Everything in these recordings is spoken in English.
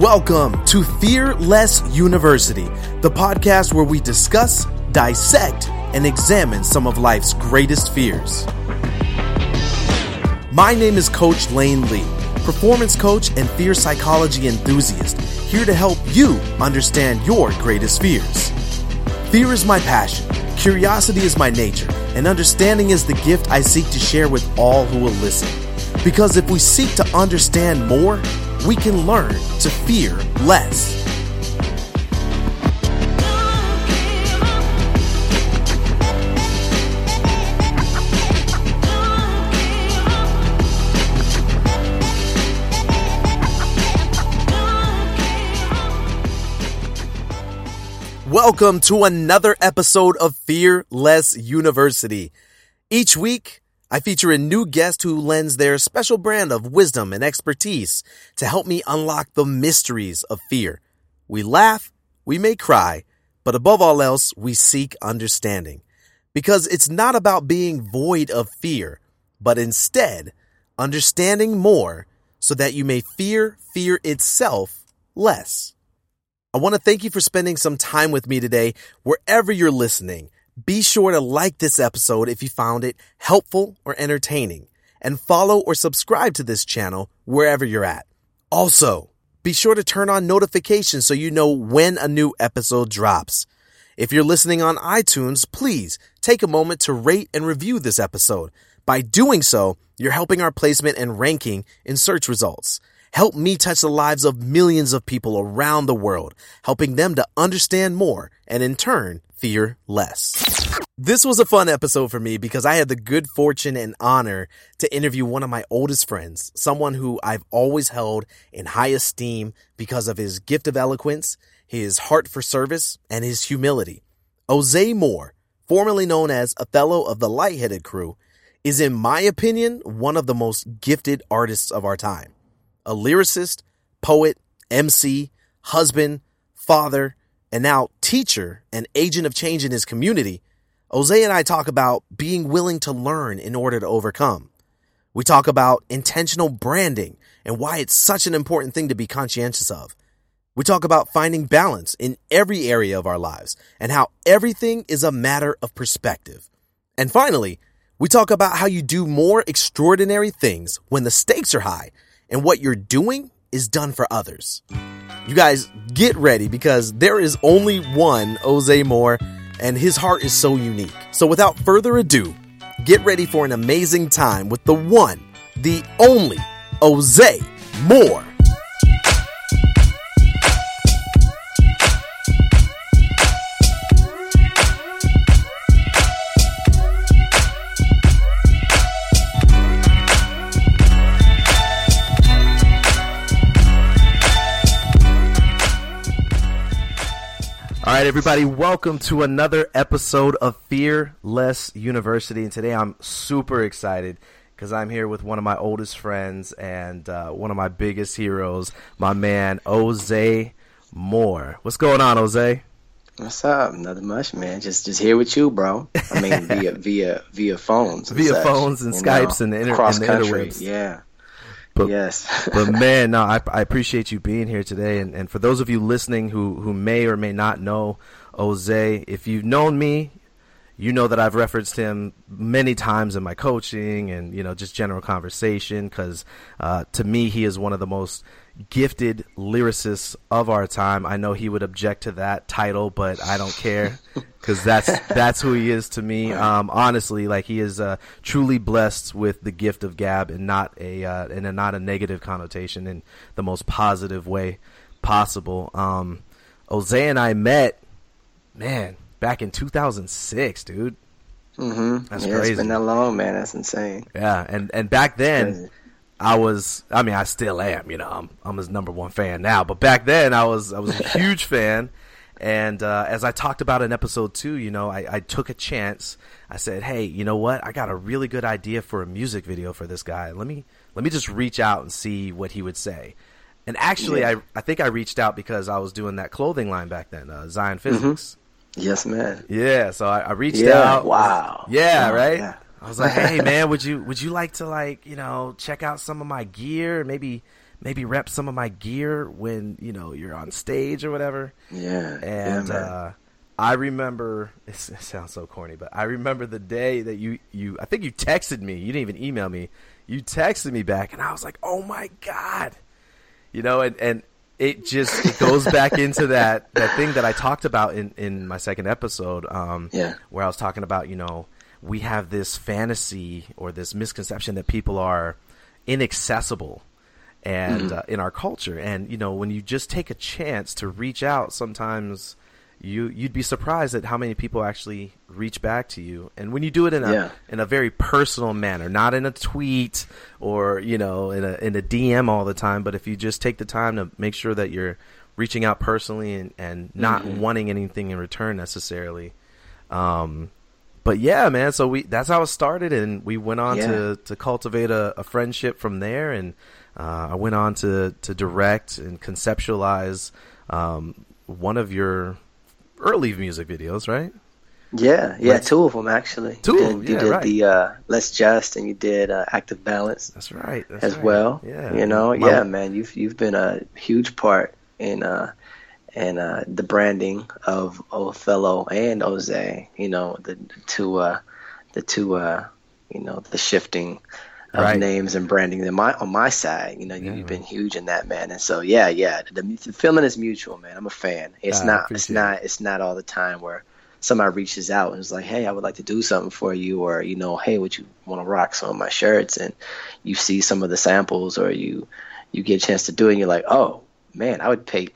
Welcome to Fearless University, the podcast where we discuss, dissect, and examine some of life's greatest fears. My name is Coach Lane Lee, performance coach and fear psychology enthusiast, here to help you understand your greatest fears. Fear is my passion, curiosity is my nature, and understanding is the gift I seek to share with all who will listen. Because if we seek to understand more, we can learn to fear less. Welcome to another episode of Fearless University. Each week, I feature a new guest who lends their special brand of wisdom and expertise to help me unlock the mysteries of fear. We laugh, we may cry, but above all else, we seek understanding. Because it's not about being void of fear, but instead, understanding more so that you may fear itself less. I want to thank you for spending some time with me today, wherever you're listening. Be sure to like this episode if you found it helpful or entertaining, and follow or subscribe to this channel wherever you're at. Also, be sure to turn on notifications so you know when a new episode drops. If you're listening on iTunes, please take a moment to rate and review this episode. By doing so, you're helping our placement and ranking in search results. Help me touch the lives of millions of people around the world, helping them to understand more and, in turn, fear less. This was a fun episode for me because I had the good fortune and honor to interview one of my oldest friends, someone who I've always held in high esteem because of his gift of eloquence, his heart for service, and his humility. Jose Moore, formerly known as Othello of the Lightheaded Crew, is, in my opinion, one of the most gifted artists of our time. A lyricist, poet, MC, husband, father, and now teacher and agent of change in his community, Jose and I talk about being willing to learn in order to overcome. We talk about intentional branding and why it's such an important thing to be conscientious of. We talk about finding balance in every area of our lives and how everything is a matter of perspective. And finally, we talk about how you do more extraordinary things when the stakes are high and what you're doing is done for others. You guys, get ready because there is only one Jose Moore, and his heart is so unique. So without further ado, get ready for an amazing time with the one, the only Jose Moore. All right, everybody, welcome to another episode of Fearless University. And today I'm super excited because I'm here with one of my oldest friends and one of my biggest heroes, my man, Jose Moore. What's going on, Jose? What's up? Nothing much, man. Just here with you, bro. I mean, via phones. Via phones and Skypes and the interwebs. Yeah. But, yes. But man, no, I appreciate you being here today. And for those of you listening who may or may not know Jose, if you've known me, you know that I've referenced him many times in my coaching and, you know, just general conversation because to me, he is one of the most gifted lyricists of our time. I know he would object to that title, but I don't care because that's who he is to me. Honestly, like he is truly blessed with the gift of gab and not a negative connotation in the most positive way possible. Jose and I met, man, back in 2006, dude. Mm-hmm. That's crazy. It's been that long, man. That's insane. Yeah, and back then, I still am. You know, I'm his number one fan now. But back then, I was a huge fan. And as I talked about in episode 2, you know, I took a chance. I said, hey, you know what? I got a really good idea for a music video for this guy. Let me just reach out and see what he would say. And actually, yeah. I think I reached out because I was doing that clothing line back then, Zion Physics. Mm-hmm. Yes, man. Yeah, so I reached out. Wow. Yeah, right? Yeah. I was like, hey, man, would you like to, like, you know, check out some of my gear? Maybe maybe rep some of my gear when, you know, you're on stage or whatever. Yeah. And yeah, I remember, it sounds so corny, but I remember the day that you I think you texted me. You didn't even email me. You texted me back, and I was like, oh, my God. You know, and it just it goes back into that thing that I talked about in my second episode, where I was talking about, you know, we have this fantasy or this misconception that people are inaccessible and in our culture. And, you know, when you just take a chance to reach out, sometimes you'd be surprised at how many people actually reach back to you. And when you do it in a very personal manner, not in a tweet or, you know, in a DM all the time, but if you just take the time to make sure that you're reaching out personally and not wanting anything in return necessarily. But yeah, man, so that's how it started, and we went on to cultivate a friendship from there, and I went on to direct and conceptualize one of your early music videos, right? Yeah, two of them, actually. You did the Let's Just, and you did Active Balance. That's right. Well. Yeah. You know, man, you've been a huge part in the branding of Othello and Ozay, you know, the two, you know, the shifting of names and branding on my side, you know, you've been huge in that, man. And so, the feeling is mutual, man. I'm a fan. It's not all the time where somebody reaches out and is like, hey, I would like to do something for you, or, you know, hey, would you want to rock some of my shirts? And you see some of the samples, or you get a chance to do it, and you're like, oh, man, I would pay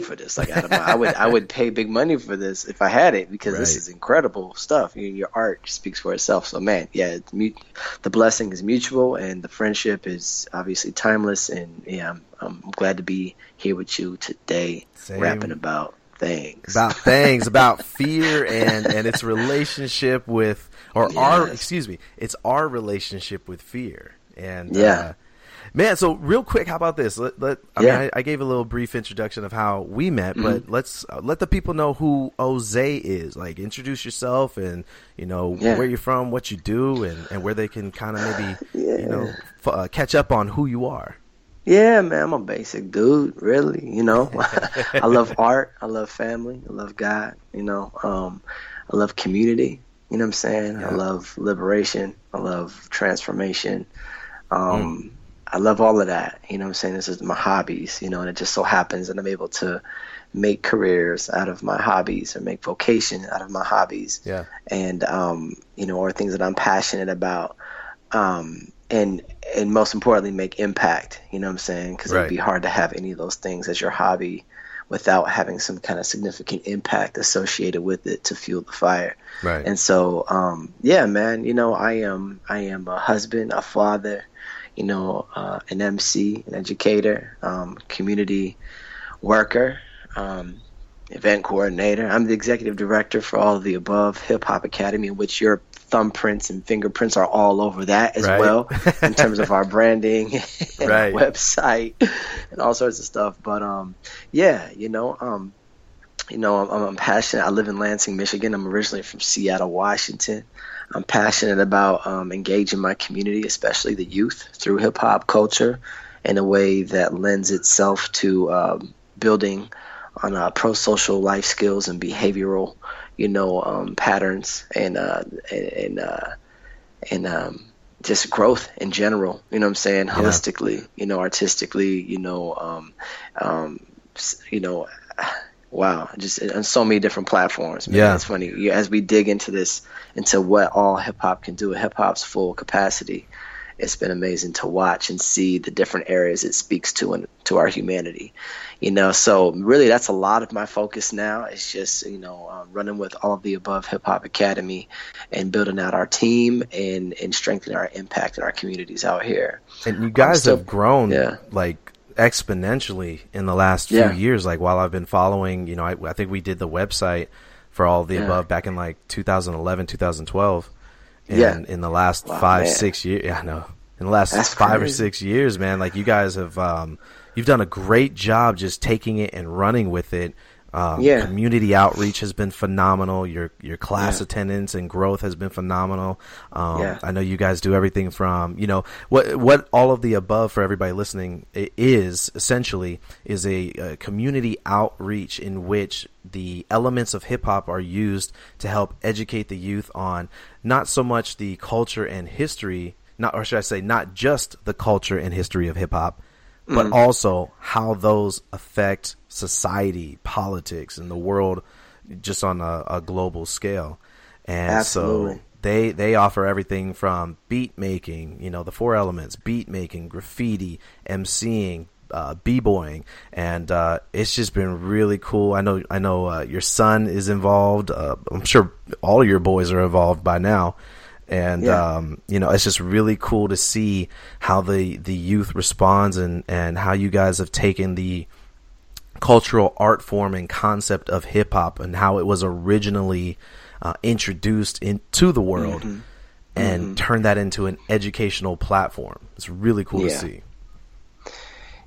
for this. Like, I would pay big money for this if I had it, because this is incredible stuff. Your art speaks for itself. So, man, the blessing is mutual, and the friendship is obviously timeless. And yeah, I'm glad to be here with you today, rapping about things, about fear and its relationship with, it's our relationship with fear. And man, so real quick, how about this? I mean, I gave a little brief introduction of how we met, but let's let the people know who Ozay is. Like, introduce yourself, and, you know, where you're from, what you do, and where they can kind of maybe, you know, catch up on who you are. Yeah, man, I'm a basic dude, really, you know. I love art. I love family. I love God, you know. I love community, you know what I'm saying? Yeah. I love liberation. I love transformation. I love all of that, you know what I'm saying? This is my hobbies, you know, and it just so happens that I'm able to make careers out of my hobbies, or make vocation out of my hobbies. Yeah. And, you know, or things that I'm passionate about, and most importantly, make impact, you know what I'm saying? Because it'd be hard to have any of those things as your hobby without having some kind of significant impact associated with it to fuel the fire. Right. And so, man, you know, I am a husband, a father, you know, an MC, an educator, community worker, event coordinator. I'm the executive director for All of the Above Hip Hop Academy, in which your thumbprints and fingerprints are all over that as well, in terms of our branding, and our website, and all sorts of stuff. But I'm passionate. I live in Lansing, Michigan. I'm originally from Seattle, Washington. I'm passionate about engaging my community, especially the youth, through hip-hop culture in a way that lends itself to building on pro-social life skills and behavioral, you know, patterns and just growth in general, you know what I'm saying, holistically, you know, artistically, you know, wow, just on so many different platforms, man. Yeah, it's funny as we dig into this, into what all hip hop can do at hip hop's full capacity. It's been amazing to watch and see the different areas it speaks to, and to our humanity, you know. So really, that's a lot of my focus now. It's just, you know, running with All of the Above Hip Hop Academy and building out our team and strengthening our impact in our communities out here. And you guys have grown exponentially in the last few years. Like, while I've been following, you know, I think we did the website for All of the Above back in like 2011, 2012. And in the last 5-6 years, in the last five or six years, man, like, you guys have, you've done a great job just taking it and running with it. Community outreach has been phenomenal. Your class attendance and growth has been phenomenal. I know you guys do everything from, you know, what all of the above for everybody listening is essentially is a community outreach in which the elements of hip hop are used to help educate the youth on not so much the culture and history, not just the culture and history of hip hop, but also how those affect society, politics, and the world just on a global scale. And so they offer everything from beat making, you know, the four elements, beat making, graffiti, MCing, b-boying, and it's just been really cool. I know your son is involved. I'm sure all your boys are involved by now. And, you know, it's just really cool to see how the youth responds and how you guys have taken the cultural art form and concept of hip hop and how it was originally introduced into the world and turned that into an educational platform. It's really cool to see.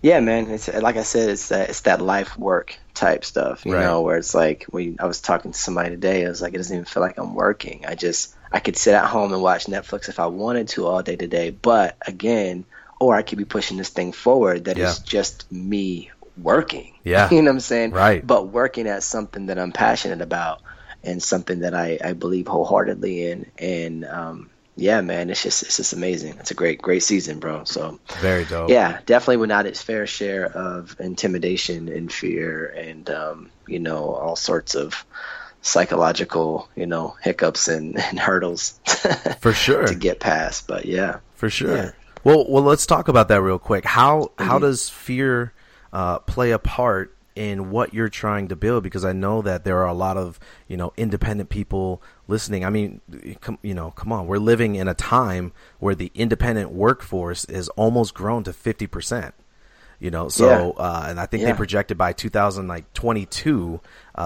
Yeah, man. It's like I said, it's that life work type stuff, you know, where it's like I was talking to somebody today. I was like, it doesn't even feel like I'm working. I could sit at home and watch Netflix if I wanted to all day today. But again, or I could be pushing this thing forward that is just me working. Yeah. You know what I'm saying? Right. But working at something that I'm passionate about and something that I believe wholeheartedly in. And, yeah, man, it's just amazing. It's a great season, bro. So very dope. Yeah, definitely without its fair share of intimidation and fear and you know, all sorts of psychological, you know, hiccups and hurdles for sure to get past. But yeah, for sure. Yeah. Well, let's talk about that real quick. How does fear play a part in what you're trying to build? Because I know that there are a lot of, you know, independent people listening. I mean, come on, we're living in a time where the independent workforce is almost grown to 50%, you know? So, and I think they projected by 2022,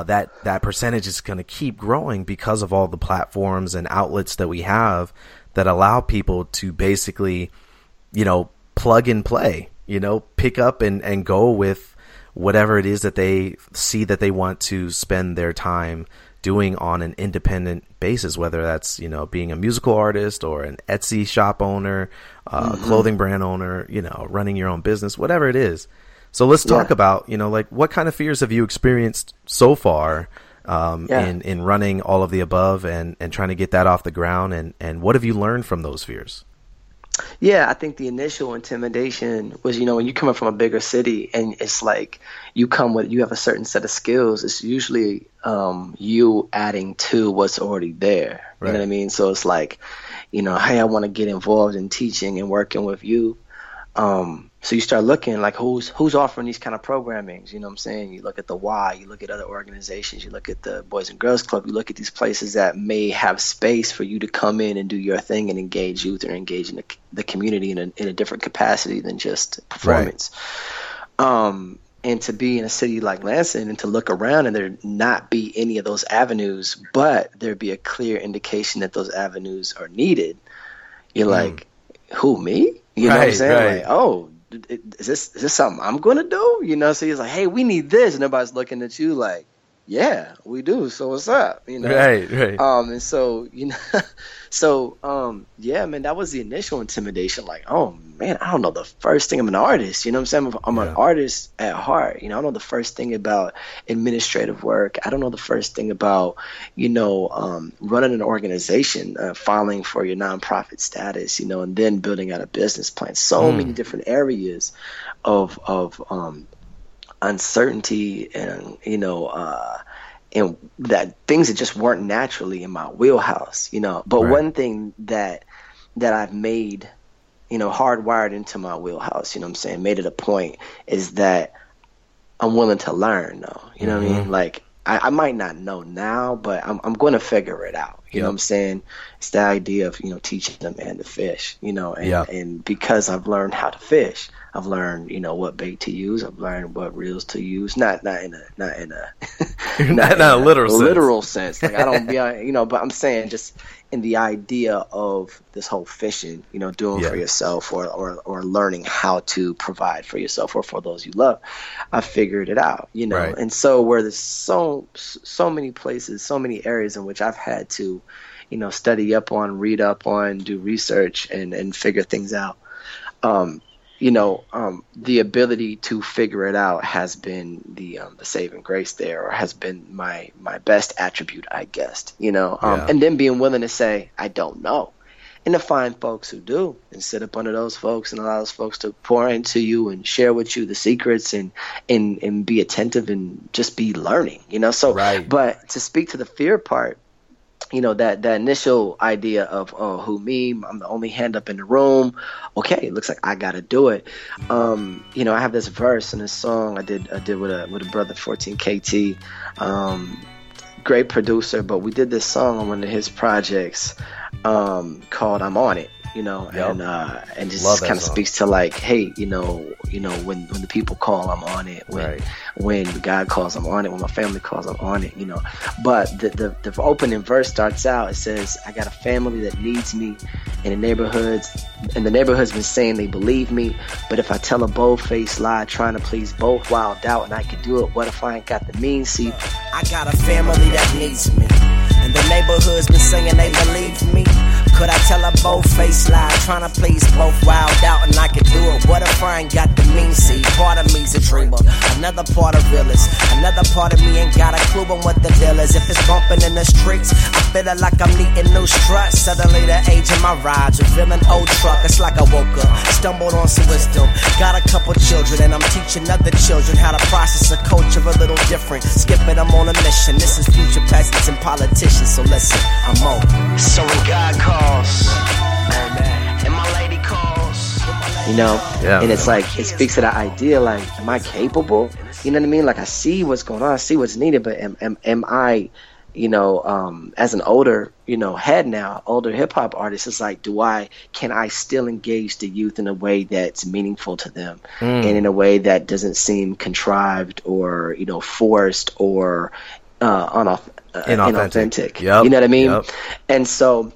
that percentage is going to keep growing because of all the platforms and outlets that we have that allow people to basically, you know, plug and play, you know, pick up and go with whatever it is that they see that they want to spend their time doing on an independent basis, whether that's, you know, being a musical artist or an Etsy shop owner, clothing brand owner, you know, running your own business, whatever it is. So let's talk about, you know, like what kind of fears have you experienced so far in running all of the above and trying to get that off the ground? And what have you learned from those fears? Yeah, I think the initial intimidation was, you know, when you come up from a bigger city and it's like you have a certain set of skills. It's usually you adding to what's already there. Right. You know what I mean? So it's like, you know, hey, I want to get involved in teaching and working with you. So you start looking like who's offering these kind of programmings. You know what I'm saying? You look at the Y, you look at other organizations, you look at the Boys and Girls Club, you look at these places that may have space for you to come in and do your thing and engage youth or engage in the community in a different capacity than just performance. Right. And to be in a city like Lansing and to look around and there not be any of those avenues, but there be a clear indication that those avenues are needed. You're like, who, me? You know what I'm saying? Right. Like, oh, is this something I'm going to do? You know, so he's like, hey, we need this. And everybody's looking at you like, yeah, we do. So what's up? You know? Right. And so, you know, yeah, man, that was the initial intimidation. Like, oh, man, I don't know the first thing. I'm an artist. You know what I'm saying? I'm an artist at heart. You know, I don't know the first thing about administrative work. I don't know the first thing about, you know, running an organization, filing for your nonprofit status, you know, and then building out a business plan. So many different areas of uncertainty and, you know, and that things that just weren't naturally in my wheelhouse, you know, but one thing that I've made, you know, hardwired into my wheelhouse, you know what I'm saying, made it a point is that I'm willing to learn though. You know what I mean? Like I might not know now, but I'm going to figure it out. You know what I'm saying? It's the idea of, you know, teaching a man to fish, you know, and because I've learned how to fish, I've learned, you know, what bait to use. I've learned what reels to use. Not in a Not a literal sense. Literal sense. Like I don't be, but I'm saying just in the idea of this whole fishing, doing for yourself or learning how to provide for yourself or for those you love. I figured it out, Right. And so where there's so many places, so many areas in which I've had to, study up on, read up on, do research and figure things out. The ability to figure it out has been the saving grace there, or has been my best attribute, I guess, and then being willing to say, I don't know, and to find folks who do and sit up under those folks and allow those folks to pour into you and share with you the secrets and be attentive and just be learning, So, right. But to speak to the fear part, that initial idea of, oh, who me? I'm the only hand up in the room. Okay, it looks like I gotta do it. I have this verse in this song I did with a brother, 14KT, great producer, but we did this song on one of his projects called "I'm On It." Yep. And just kind of speaks to like, hey, when the people call, I'm on it. When God calls, I'm on it. When my family calls, I'm on it. But the opening verse starts out. It says, I got a family that needs me, and the neighborhood's been saying they believe me. But if I tell a bold-faced lie, trying to please both, wild out, and I can do it. What if I ain't got the means? See, I got a family that needs me, and the neighborhood's been saying they believe me. Could I tell a bold-faced lie, trying to please both, wild out, and I could do it? What if I ain't got the means? See, part of me's a dreamer, another part a realist, another part of me ain't got a clue on what the deal is. If it's bumping in the streets, I feel it like I'm needing new struts. Suddenly the age of my ride's revealing old truck. It's like I woke up, stumbled on some wisdom, got a couple children, and I'm teaching other children how to process a culture a little different. Skipping, I'm on a mission. This is future pastors and politicians, so listen, I'm on. So when God calls, and my lady calls, and it's like, it speaks to the idea, like, am I capable? You know what I mean? Like, I see what's going on, I see what's needed, but am I, as an older, head now, older hip hop artist, it's like, can I still engage the youth in a way that's meaningful to them, and in a way that doesn't seem contrived or, forced or inauthentic. Yep. You know what I mean? Yep. And so,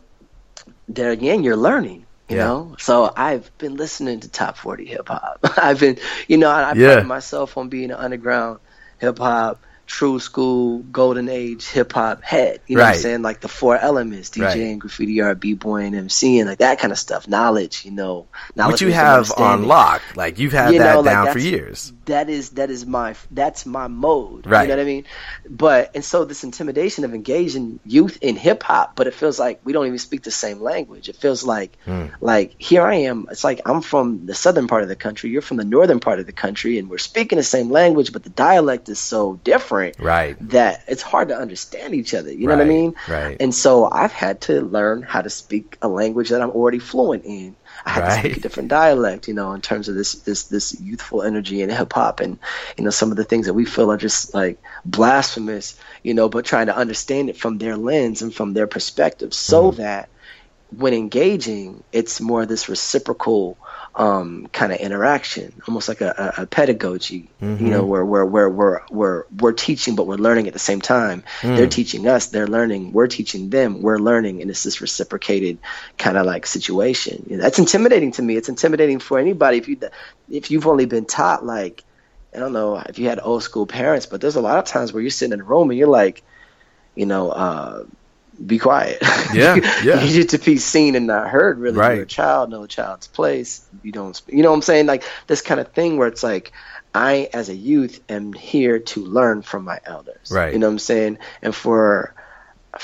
there again, you're learning, know? So I've been listening to top 40 hip hop. I've been, I pride myself on being an underground hip hop, true school, golden age hip hop head. You know what I'm saying? Like the four elements, DJing, graffiti art, b-boying, MCing, like that kind of stuff. Knowledge, What you have on lock, like you've had that down for years. That's my mode. Right. You know what I mean? And so this intimidation of engaging youth in hip hop, but it feels like we don't even speak the same language. It feels like, here I am. It's like, I'm from the southern part of the country. You're from the northern part of the country, and we're speaking the same language, but the dialect is so different that it's hard to understand each other. You know what I mean? Right. And so I've had to learn how to speak a language that I'm already fluent in. I had to speak a different dialect, in terms of this youthful energy in hip hop, and some of the things that we feel are just like blasphemous, but trying to understand it from their lens and from their perspective, so that when engaging, it's more this reciprocal kind of interaction, almost like a pedagogy, where we're teaching, but we're learning at the same time. They're teaching us, they're learning, we're teaching them, we're learning, and it's this reciprocated kind of like situation. That's intimidating to me. It's intimidating for anybody if you've only been taught, like, I don't know if you had old school parents, but there's a lot of times where you're sitting in a room and you're like, be quiet. Yeah. You need to be seen and not heard, really. Right. You're a child, no child's place. You don't speak. You know what I'm saying? Like this kind of thing where it's like, I, as a youth, am here to learn from my elders. Right. You know what I'm saying? And for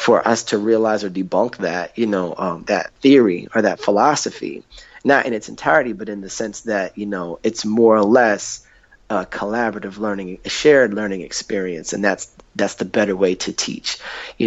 us to realize or debunk that, that theory or that philosophy, not in its entirety, but in the sense that, it's more or less a collaborative learning, a shared learning experience. And that's the better way to teach, I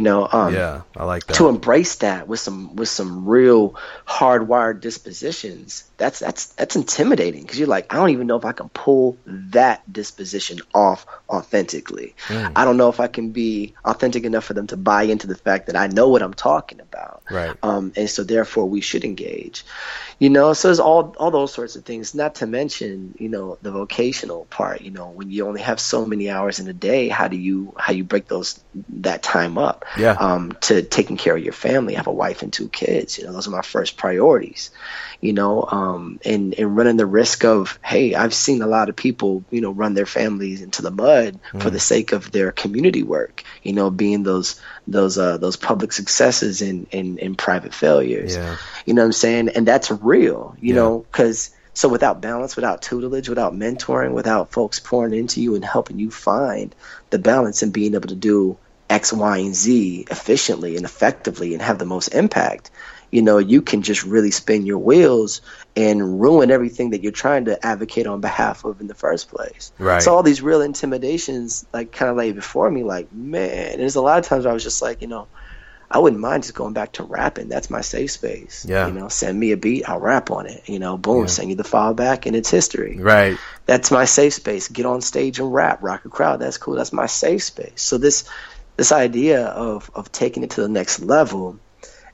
like that. To embrace that with some real hardwired dispositions. That's intimidating, because you're like, I don't even know if I can pull that disposition off authentically. I don't know if I can be authentic enough for them to buy into the fact that I know what I'm talking about. Right. And so therefore we should engage, so there's all those sorts of things, not to mention, the vocational part, when you only have so many hours in a day, how do you you break that time up to taking care of your family. I have a wife and two kids. You know, those are my first priorities, you know, and running the risk of, hey, I've seen a lot of people, you know, run their families into the mud for the sake of their community work, you know, being those public successes and private failures. Yeah. You know what I'm saying? And that's real, you know, because so without balance, without tutelage, without mentoring, without folks pouring into you and helping you find the balance and being able to do X, Y, and Z efficiently and effectively and have the most impact, you know, you can just really spin your wheels and ruin everything that you're trying to advocate on behalf of in the first place. Right. So all these real intimidations, like, kind of lay before me, like, man, there's a lot of times where I was just like, you know, I wouldn't mind just going back to rapping. That's my safe space. Yeah. You know, send me a beat, I'll rap on it. You know, boom, send you the file back and it's history. Right. That's my safe space. Get on stage and rap, rock a crowd. That's cool. That's my safe space. So this idea of taking it to the next level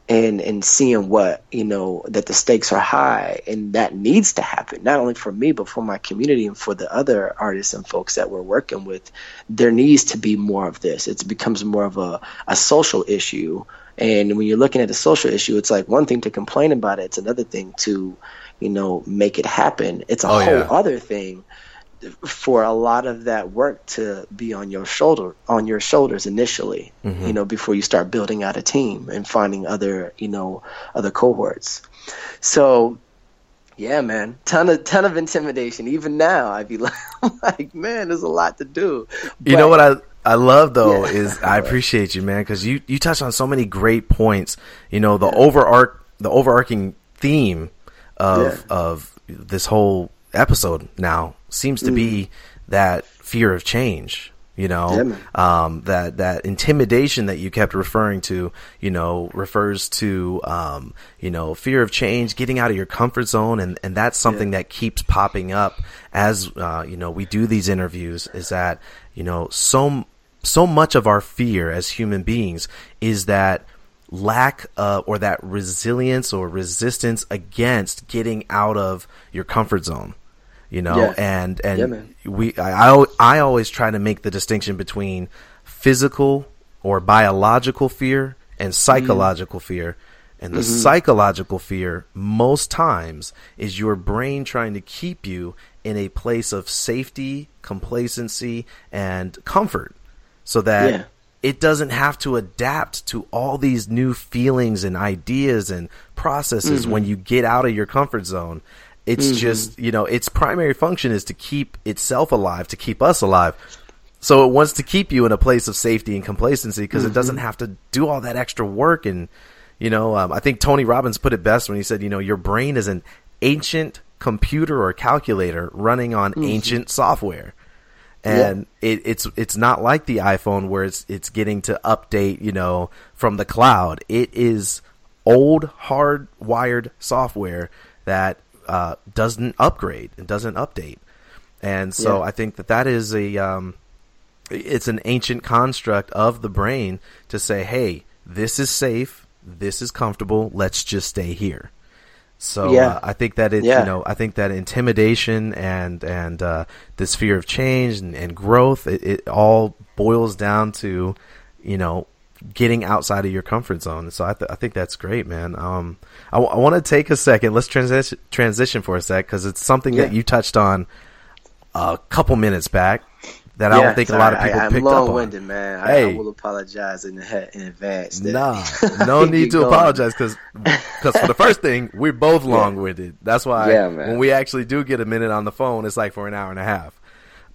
and seeing what, you know, that the stakes are high and that needs to happen, not only for me, but for my community and for the other artists and folks that we're working with. There needs to be more of this. It becomes more of a social issue. And when you're looking at a social issue, it's like one thing to complain about it. It's another thing to, you know, make it happen. It's a whole other thing for a lot of that work to be on your shoulders initially, you know, before you start building out a team and finding other, you know, other cohorts. So yeah, man, ton of intimidation. Even now I'd be like, man, there's a lot to do. But, you know what I love though is I appreciate you, man. 'Cause you touched on so many great points, you know, the overarching theme of this whole episode now seems to be that fear of change, you know, that intimidation that you kept referring to, you know, refers to, you know, fear of change, getting out of your comfort zone. And that's something that keeps popping up as, you know, we do these interviews, is that, you know, so much of our fear as human beings is that lack or that resilience or resistance against getting out of your comfort zone. You know, I always try to make the distinction between physical or biological fear and psychological fear. And the psychological fear most times is your brain trying to keep you in a place of safety, complacency, and comfort so that it doesn't have to adapt to all these new feelings and ideas and processes when you get out of your comfort zone. It's just, you know, its primary function is to keep itself alive, to keep us alive. So it wants to keep you in a place of safety and complacency because it doesn't have to do all that extra work. And, you know, I think Tony Robbins put it best when he said, you know, your brain is an ancient computer or calculator running on ancient software. And it's not like the iPhone where it's getting to update, you know, from the cloud. It is old, hardwired software that doesn't upgrade and doesn't update. And so I think that is it's an ancient construct of the brain to say, hey, this is safe, this is comfortable, let's just stay here. So I think that you know, I think that intimidation and this fear of change and growth, it all boils down to, you know, getting outside of your comfort zone. So I think that's great, man. I want to take a second. Let's transition for a sec, because it's something that you touched on a couple minutes back that I don't think a lot of people picked up on. I'm long-winded, man. Hey. I will apologize in advance. Nah, no need to apologize, because for the first thing, we're both long-winded. That's why when we actually do get a minute on the phone, it's like for an hour and a half.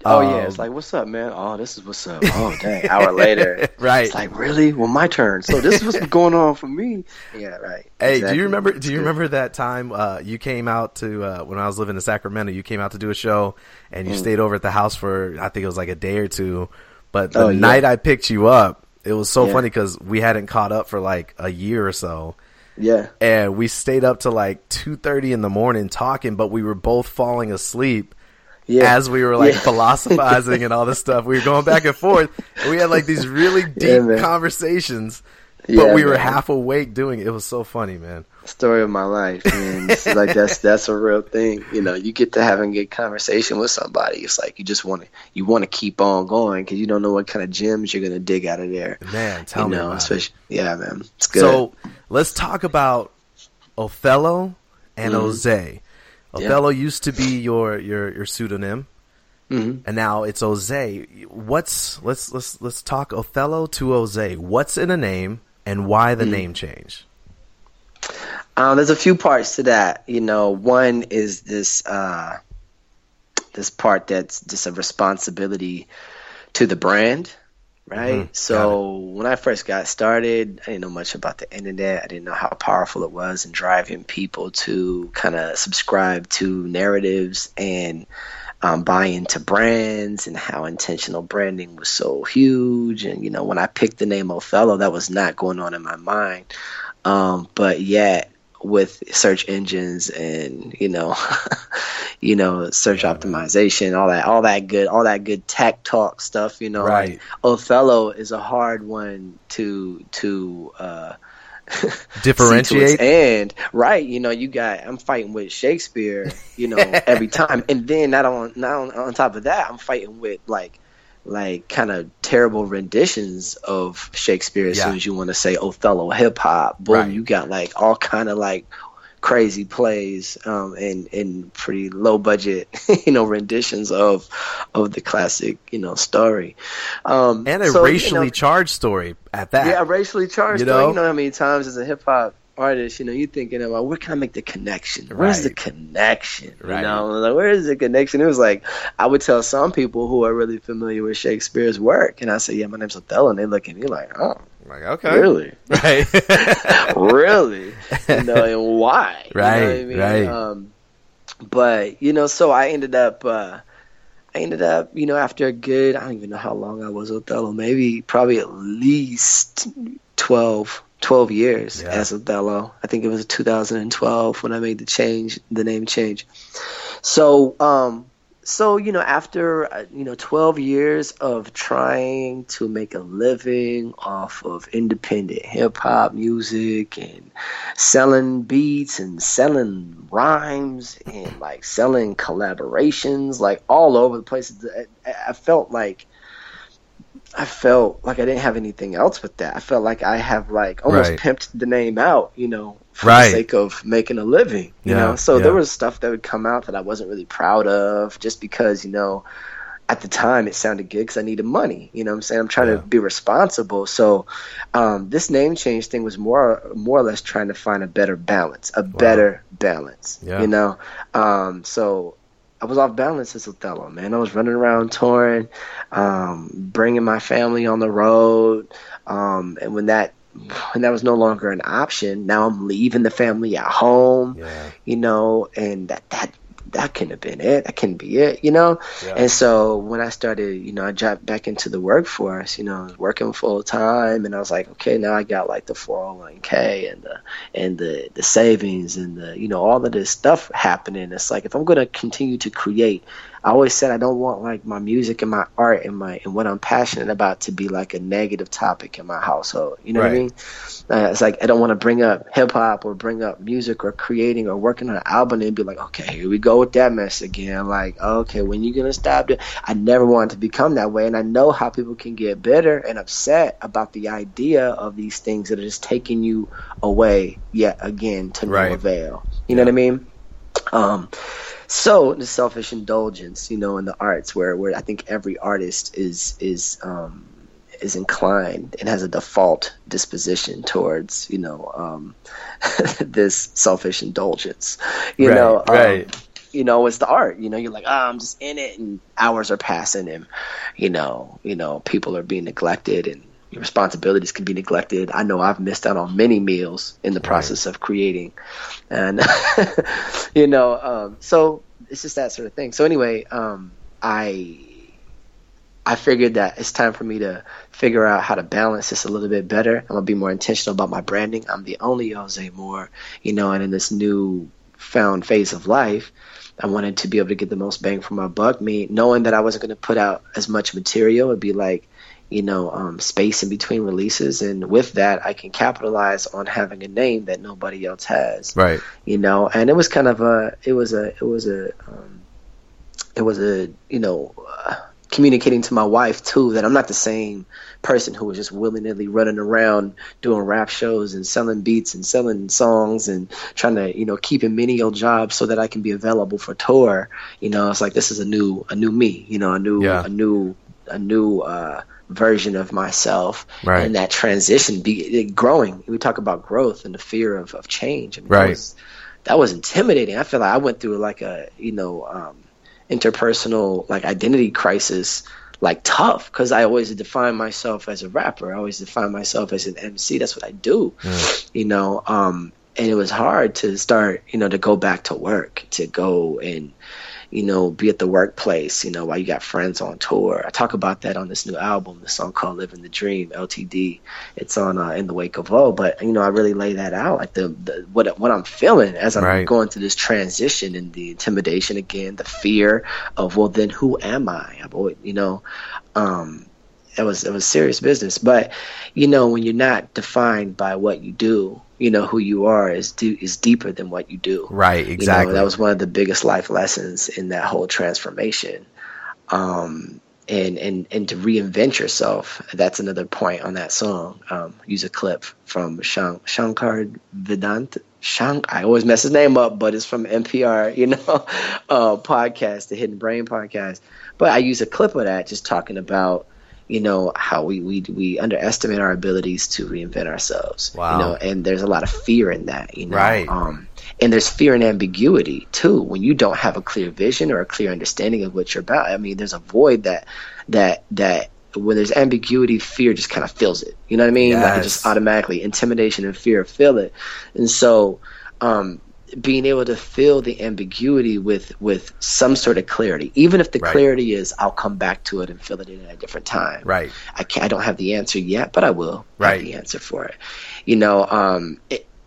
Oh, yeah. It's like, what's up, man? Oh, this is what's up. Oh, dang. Hour later. Right. It's like, really? Well, my turn. So this is what's going on for me. Yeah, right. Hey, exactly. Do you remember that time you came out to, when I was living in Sacramento, you came out to do a show and you stayed over at the house for, I think it was like a day or two. But the night I picked you up, it was so funny because we hadn't caught up for like a year or so. Yeah. And we stayed up to like 2:30 in the morning talking, but we were both falling asleep. Yeah. As we were like philosophizing and all this stuff, we were going back and forth. And we had like these really deep conversations Yeah, but we were half awake doing it. It was so funny, man. Story of my life, man. Like that's a real thing. You know, you get to having a good conversation with somebody. It's like you just want to keep on going because you don't know what kind of gems you're gonna dig out of there. Man, tell me about it. Yeah, man, it's good. So let's talk about Othello and Ozay. Othello used to be your pseudonym, and now it's Ozay. Let's talk Othello to Ozay. What's in a name and why the name change? There's a few parts to that. You know, one is this part that's just a responsibility to the brand, right? So when I first got started, I didn't know much about the internet. I didn't know how powerful it was in driving people to kind of subscribe to narratives and buy into brands, and how intentional branding was so huge. And, you know, when I picked the name Othello, that was not going on in my mind. But yet, with search engines and search optimization, all that good tech talk stuff, right. Like Othello is a hard one to differentiate and I'm fighting with Shakespeare, every time, and then not on top of that, I'm fighting with like kind of terrible renditions of Shakespeare as soon as you want to say Othello hip hop. Boom, you got like all kind of like crazy plays and pretty low budget, renditions of the classic, story. And a racially charged story at that. Yeah, a racially charged story. You know how many times as a hip hop artist, you're thinking about where can I make the connection? Where's the connection? Where is the connection? It was like I would tell some people who are really familiar with Shakespeare's work, and I say, "Yeah, my name's Othello," and they look at me like, "Oh, okay, really, really, and why?" But so I ended up. After a good, I don't even know how long I was Othello, probably at least 12 years as Othello. I think it was 2012 when I made the name change. So, after, 12 years of trying to make a living off of independent hip hop music and selling beats and selling rhymes and like selling collaborations, like all over the place, I felt like I didn't have anything else with that. I felt like I have like almost pimped the name out, for the sake of making a living, you know? So there was stuff that would come out that I wasn't really proud of just because, at the time it sounded good because I needed money, I'm trying to be responsible. So this name change thing was more or less trying to find a better balance, so I was off balance as Othello, man. I was running around touring, bringing my family on the road, and when that was no longer an option, now I'm leaving the family at home, and that couldn't have been it. That couldn't be it, And so when I started, I dropped back into the workforce, I was working full time, and I was like, okay, now I got like the 401k and the savings and all of this stuff happening. It's like, if I'm going to continue to create, I always said I don't want like my music and my art and what I'm passionate about to be like a negative topic in my household. What I mean? It's like I don't want to bring up hip hop or bring up music or creating or working on an album and be like, okay, here we go with that mess again. Like, okay, when you gonna stop it? I never wanted to become that way, and I know how people can get bitter and upset about the idea of these things that are just taking you away yet again to no avail. You know what I mean? So the selfish indulgence, in the arts, where I think every artist is inclined and has a default disposition towards, this selfish indulgence, it's the art, you're like, I'm just in it, and hours are passing, and people are being neglected, and your responsibilities can be neglected. I know I've missed out on many meals in the process of creating, and so it's just that sort of thing. So anyway, I figured that it's time for me to figure out how to balance this a little bit better. I'm gonna be more intentional about my branding. I'm the only Jose Moore, and in this new found phase of life, I wanted to be able to get the most bang for my buck. Me knowing that I wasn't going to put out as much material, it'd be like, space in between releases. And with that, I can capitalize on having a name that nobody else has. Right. You know, and it was kind of a, communicating to my wife too, that I'm not the same person who was just willy-nilly running around doing rap shows and selling beats and selling songs and trying to, keep a menial job so that I can be available for tour. It's like, this is a new me, a new version of myself. Right. And that transition, growing. We talk about growth and the fear of change. I mean, right. That was intimidating. I feel like I went through like a, interpersonal like identity crisis, like tough, because I always define myself as a rapper. I always define myself as an MC. That's what I do. Mm. And it was hard to start, to go back to work, to go and, be at the workplace, while you got friends on tour. I talk about that on this new album, the song called Living the Dream, LTD. It's on In the Wake of O, but, I really lay that out, like what I'm feeling as I'm right. going through this transition, and the intimidation again, the fear of, well, then who am I? It was serious business. But, when you're not defined by what you do, who you are is deeper than what you do. Right, exactly. That was one of the biggest life lessons in that whole transformation. And to reinvent yourself, that's another point on that song. Use a clip from Shankar Vedant. I always mess his name up, but it's from NPR, podcast, the Hidden Brain podcast. But I use a clip of that just talking about, how we underestimate our abilities to reinvent ourselves. Wow. And there's a lot of fear in that, Right. And there's fear and ambiguity too, when you don't have a clear vision or a clear understanding of what you're about. I mean, there's a void that when there's ambiguity, fear just kind of fills it. You know what I mean? Yes. Like it just automatically, intimidation and fear fill it. And so, being able to fill the ambiguity with some sort of clarity, even if the right. clarity is I'll come back to it and fill it in at a different time. Right. I don't have the answer yet, but I will right. have the answer for it.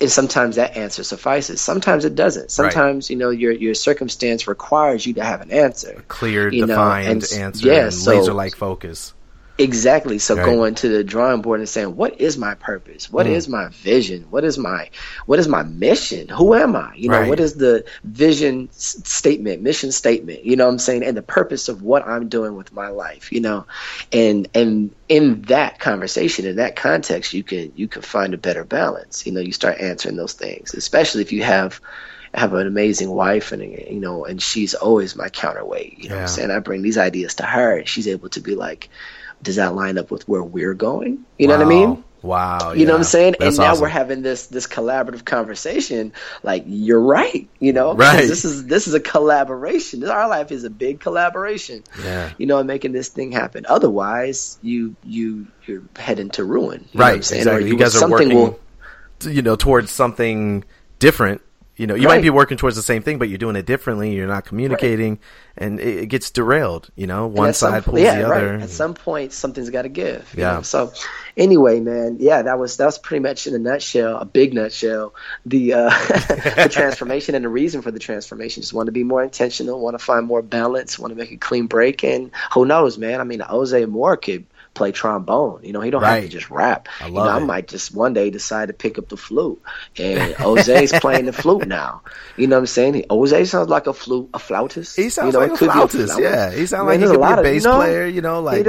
And sometimes that answer suffices. Sometimes it doesn't. Sometimes right. Your circumstance requires you to have an answer, a clear, defined answer, laser-like focus. Exactly. So right. going to the drawing board and saying, what is my purpose? What is my vision? What is my mission? Who am I? Right. What is the vision statement, mission statement, you know what I'm saying? And the purpose of what I'm doing with my life, and in that conversation, in that context, you can find a better balance. You start answering those things, especially if you have an amazing wife, and and she's always my counterweight. You know yeah. what I'm saying? I bring these ideas to her, and she's able to be like, does that line up with where we're going? You wow. know what I mean? Wow. You yeah. know what I'm saying? That's and now awesome. We're having this collaborative conversation. Like, you're right. Right. This is a collaboration. Our life is a big collaboration. Yeah. And making this thing happen. Otherwise, you're heading to ruin. You right. know what I'm saying? Exactly. Or you guys are working, towards something different. You right. might be working towards the same thing, but you're doing it differently. You're not communicating, right. and it gets derailed. One side pulls the other. Right. At some point, something's got to give. Yeah. So, anyway, man, yeah, that was pretty much in a nutshell, a big nutshell, the transformation and the reason for the transformation. Just want to be more intentional, want to find more balance, want to make a clean break, and who knows, man? I mean, Ozay Moore could play trombone. He don't right. have to just rap. I might just one day decide to pick up the flute, and Jose's playing the flute now. You know what I'm saying? Jose sounds like a flautist. He sounds like a flautist. Yeah, he sounds like he could be a bass player. Like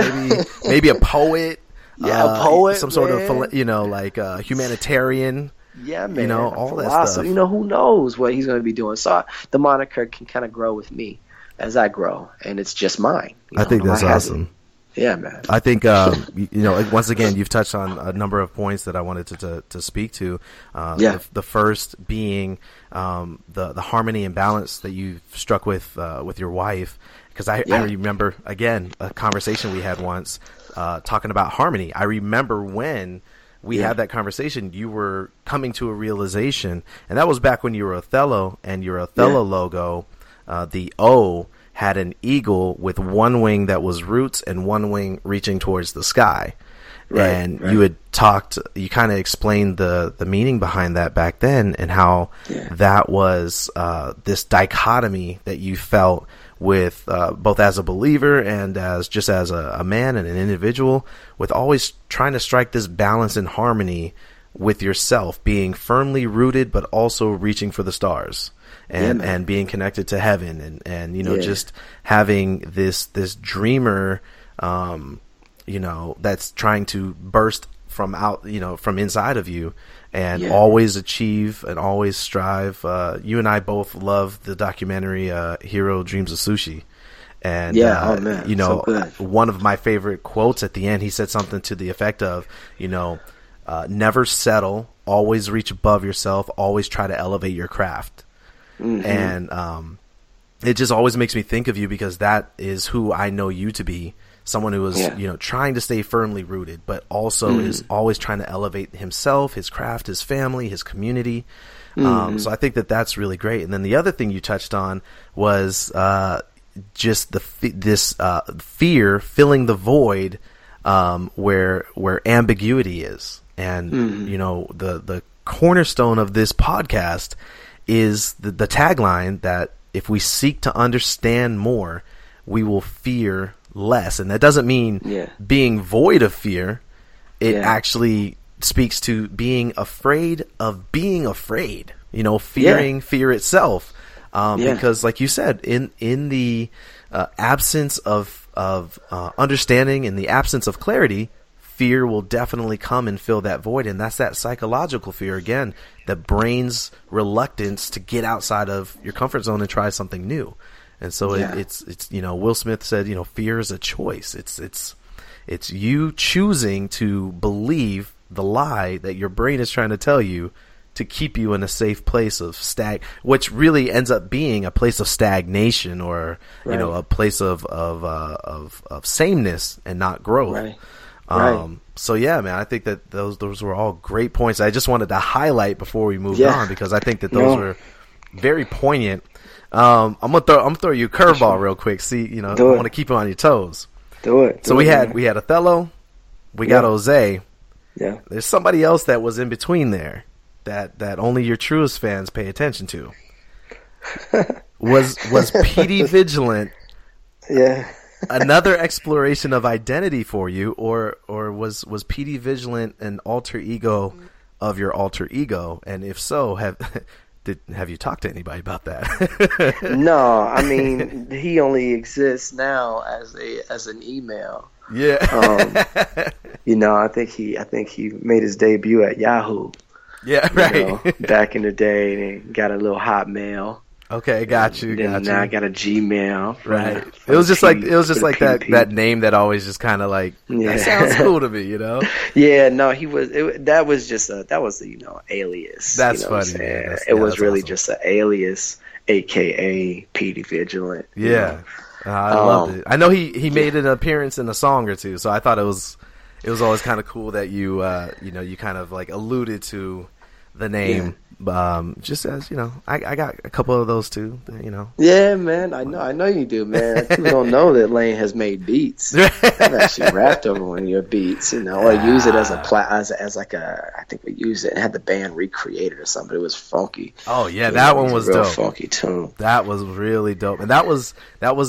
maybe a poet. Yeah, a poet. Some sort of humanitarian. Yeah, man. All that stuff. Who knows what he's going to be doing? So the moniker can kind of grow with me as I grow, and it's just mine. I think that's awesome. Yeah, man. I think, once again, you've touched on a number of points that I wanted to speak to. The first being the harmony and balance that you struck with your wife. Because I remember, again, a conversation we had once talking about harmony. I remember when we had that conversation, you were coming to a realization. And that was back when you were Othello, and your Othello logo, the O, had an eagle with one wing that was roots and one wing reaching towards the sky. Right, and right. You kind of explained the meaning behind that back then, and how that was this dichotomy that you felt with both as a believer and as just as a man and an individual, with always trying to strike this balance and harmony with yourself, being firmly rooted but also reaching for the stars and being connected to heaven and just having this dreamer that's trying to burst from out from inside of you and always achieve and always strive. You and I both love the documentary Jiro Dreams of Sushi. And, one of my favorite quotes at the end, he said something to the effect of, never settle, always reach above yourself, always try to elevate your craft. Mm-hmm. And it just always makes me think of you, because that is who I know you to be. Someone who is, trying to stay firmly rooted, but also is always trying to elevate himself, his craft, his family, his community. So I think that that's really great. And then the other thing you touched on was just this fear filling the void where ambiguity is. And the cornerstone of this podcast is the tagline that if we seek to understand more, we will fear less. And that doesn't mean being void of fear. It actually speaks to being afraid of being afraid, fearing fear itself. Because like you said, in the absence of understanding, in the absence of clarity, fear will definitely come and fill that void. And that's that psychological fear again, the brain's reluctance to get outside of your comfort zone and try something new. And so it's Will Smith said, fear is a choice. It's you choosing to believe the lie that your brain is trying to tell you to keep you in a safe place of which really ends up being a place of stagnation or a place of sameness and not growth. Right. So yeah, man, I think that those were all great points. I just wanted to highlight before we moved on, because I think that those were very poignant. I'm gonna throw you a curveball real quick. See, I want to keep you on your toes. Do it. So we had Othello, we got Ozay. Yeah. There's somebody else that was in between there that only your truest fans pay attention to. Was PD Vigilant? Yeah. Another exploration of identity for you, or was PD Vigilant an alter ego of your alter ego? And if so, have you talked to anybody about that? No, I mean, he only exists now as an email. Yeah. I think he made his debut at Yahoo. Yeah, right. Back in the day, and got a little Hotmail. Okay, got you. Now I got a Gmail. Right. It was just like that name that always just kind of like that sounds cool to me, Yeah, no, that was alias. That's funny. Man. It was really just an alias, aka PD Vigilant. Yeah. I loved it. I know he made an appearance in a song or two, so I thought it was always kind of cool that you you kind of like alluded to the name. Yeah. Just as I got a couple of those too. Yeah, man. I know you do, man. People don't know that Lane has made beats. I've actually rapped over one of your beats, or use it as a I think we used it and had the band recreate it or something. It was funky. Oh yeah, that one was dope. Funky tune. That was really dope, and that was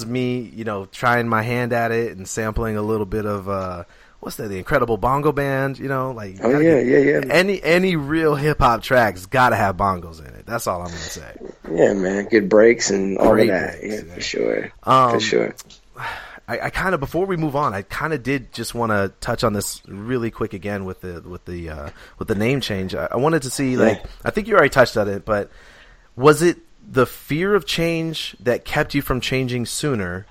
me, trying my hand at it and sampling a little bit of what's that? The Incredible Bongo Band, Any real hip hop track's got to have bongos in it. That's all I'm gonna say. Yeah, man, good breaks and all of that. Breaks, yeah, for sure. I kind of, before we move on, I kind of did just want to touch on this really quick again with the name change. I wanted to see I think you already touched on it, but was it the fear of change that kept you from changing sooner,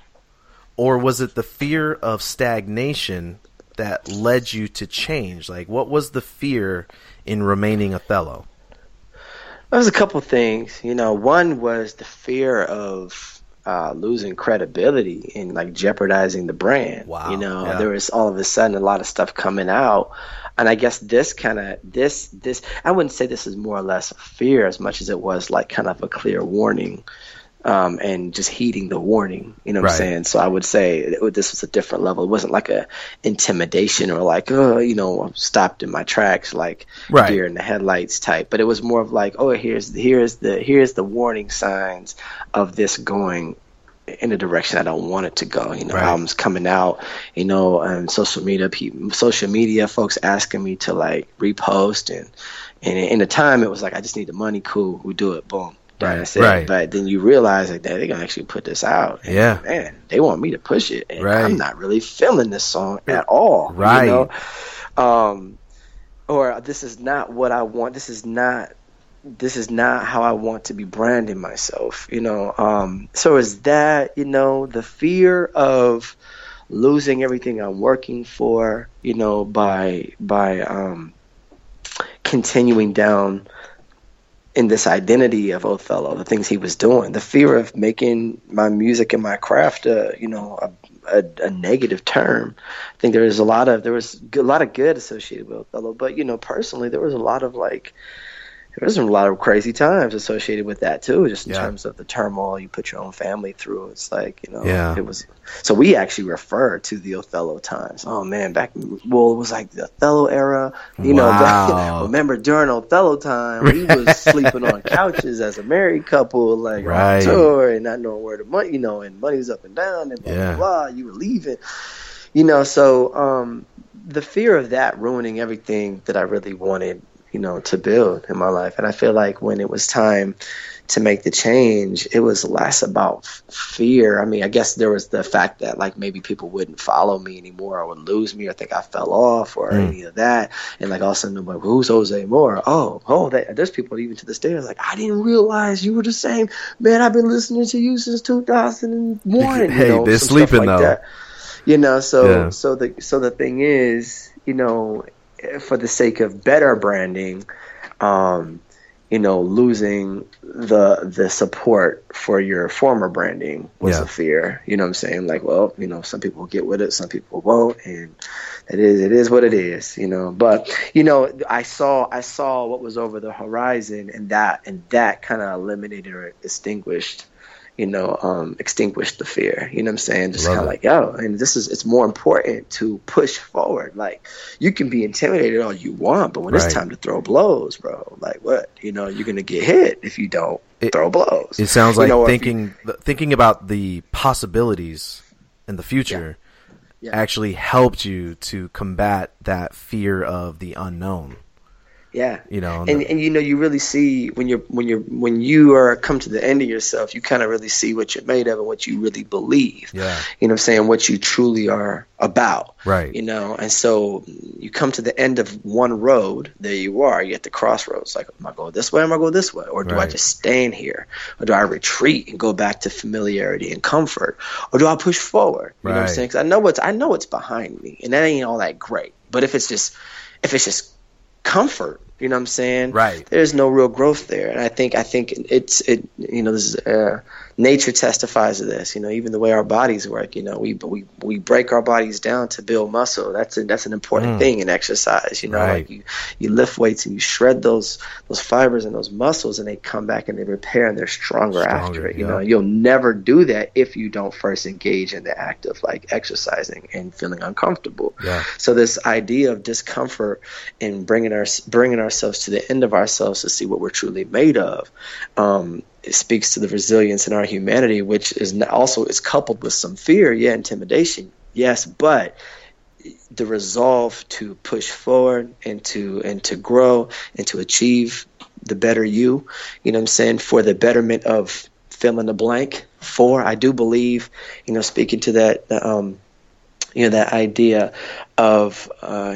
or was it the fear of stagnation that led you to change? Like, what was the fear in remaining Othello? There was a couple things. One was the fear of losing credibility and like jeopardizing the brand. Wow. There was all of a sudden a lot of stuff coming out, and I guess this I wouldn't say this is more or less a fear as much as it was like kind of a clear warning. And just heeding the warning, I'm saying? So I would say this was a different level. It wasn't like a intimidation or like, I'm stopped in my tracks, like deer in the headlights type. But it was more of like, oh, here's the warning signs of this going in the direction I don't want it to go. You know, right. Albums coming out, you know, and social media folks asking me to like repost, and in the time it was like, I just need the money. Cool. We do it. Boom. Right. That's it. Right. But then you realize like that they're gonna actually put this out. And, yeah. Man, they want me to push it. And right. I'm not really feeling this song at all. Right. You know? Or this is not what I want. This is not how I want to be branding myself, you know. So is that, you know, the fear of losing everything I'm working for, you know, by continuing down in this identity of Othello, the things he was doing, the fear of making my music and my craft, you know, a negative term. I think there was a lot of good associated with Othello, but you know, personally, there was a lot of crazy times associated with that too, just in terms of the turmoil you put your own family through. It's like, you know, it was, so we actually refer to the Othello times. Oh man, it was like the Othello era, you know, remember during Othello time, we was sleeping on couches as a married couple, like on tour and not knowing where the money, you know, and money was up and down and blah, blah, blah, you were leaving, you know, so the fear of that ruining everything that I really wanted, you know, to build in my life. And I feel like when it was time to make the change, it was less about fear. I mean, I guess there was the fact that like maybe people wouldn't follow me anymore or would lose me or think I fell off or any of that. And like all of a sudden, like, who's Jose Moore? There's people even to this day. I was like, I didn't realize you were the same. Man, I've been listening to you since 2001. Hey, you know, they're sleeping like though. That. You know, so the thing is, you know, for the sake of better branding, you know, losing the support for your former branding was a fear. You know what I'm saying? Like, well, you know, some people get with it, some people won't, and it is what it is, you know. But you know, I saw what was over the horizon, and that kind of eliminated or extinguished, you know, extinguished the fear, you know what I'm saying? Just kind of like, yo, and it's more important to push forward. Like, you can be intimidated all you want, but when it's time to throw blows, bro, like what? You know, you're going to get hit if you don't throw blows. It sounds like, you know, thinking about the possibilities in the future actually helped you to combat that fear of the unknown. Yeah, you know, and you know, you really see when you come to the end of yourself, you kind of really see what you're made of and what you really believe. Yeah, you know, what I'm saying, what you truly are about. Right. You know, and so you come to the end of one road. There you are. You're at the crossroads. Like, am I going this way? Am I going this way? Or do I just stand here? Or do I retreat and go back to familiarity and comfort? Or do I push forward? You know what I'm saying? 'Cause I know what's behind me, and that ain't all that great. But if it's just comfort, you know what I'm saying? Right. There's no real growth there, and I think it's you know, this is nature testifies to this. You know, even the way our bodies work. You know, we break our bodies down to build muscle. That's an important thing in exercise. You know, like you lift weights and you shred those fibers and those muscles, and they come back and they repair and they're stronger after it. You know, you'll never do that if you don't first engage in the act of like exercising and feeling uncomfortable. Yeah. So this idea of discomfort and bringing ourselves to the end of ourselves to see what we're truly made of. It speaks to the resilience in our humanity, which is also is coupled with some fear, intimidation, yes, but the resolve to push forward and to grow and to achieve the better you, you know what I'm saying, for the betterment of fill in the blank. For I do believe, you know, speaking to that, you know, that idea of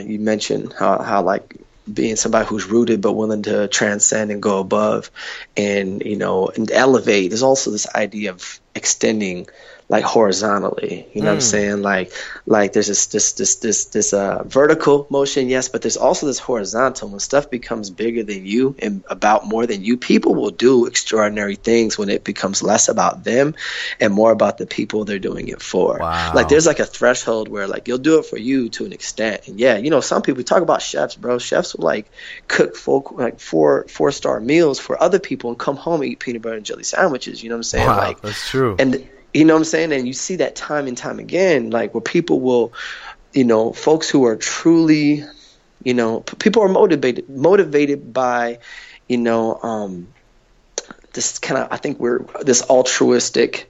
you mentioned how like being somebody who's rooted but willing to transcend and go above and, you know, and elevate. There's also this idea of extending like horizontally, you know what I'm saying? Like there's this vertical motion, yes, but there's also this horizontal. When stuff becomes bigger than you and about more than you, people will do extraordinary things when it becomes less about them and more about the people they're doing it for. Wow. Like there's like a threshold where like you'll do it for you to an extent. And yeah, you know, some people talk about chefs, bro. Chefs will like cook four-star meals for other people and come home and eat peanut butter and jelly sandwiches, you know what I'm saying? Wow, like that's true. And you know what I'm saying? And you see that time and time again, like where people will, you know, folks who are truly, you know, people are motivated by, you know, this kind of, I think we're this altruistic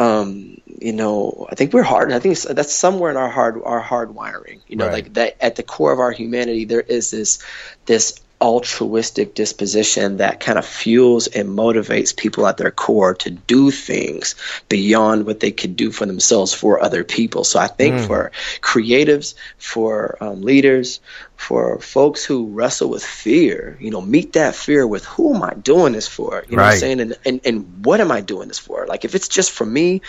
I think we're hard, and I think that's somewhere in our hard wiring. Like that at the core of our humanity, there is this altruistic disposition that kind of fuels and motivates people at their core to do things beyond what they could do for themselves for other people. So I think for creatives, for leaders, for folks who wrestle with fear, meet that fear with, who am I doing this for? You know what I'm saying? And what am I doing this for? Like, if it's just for me,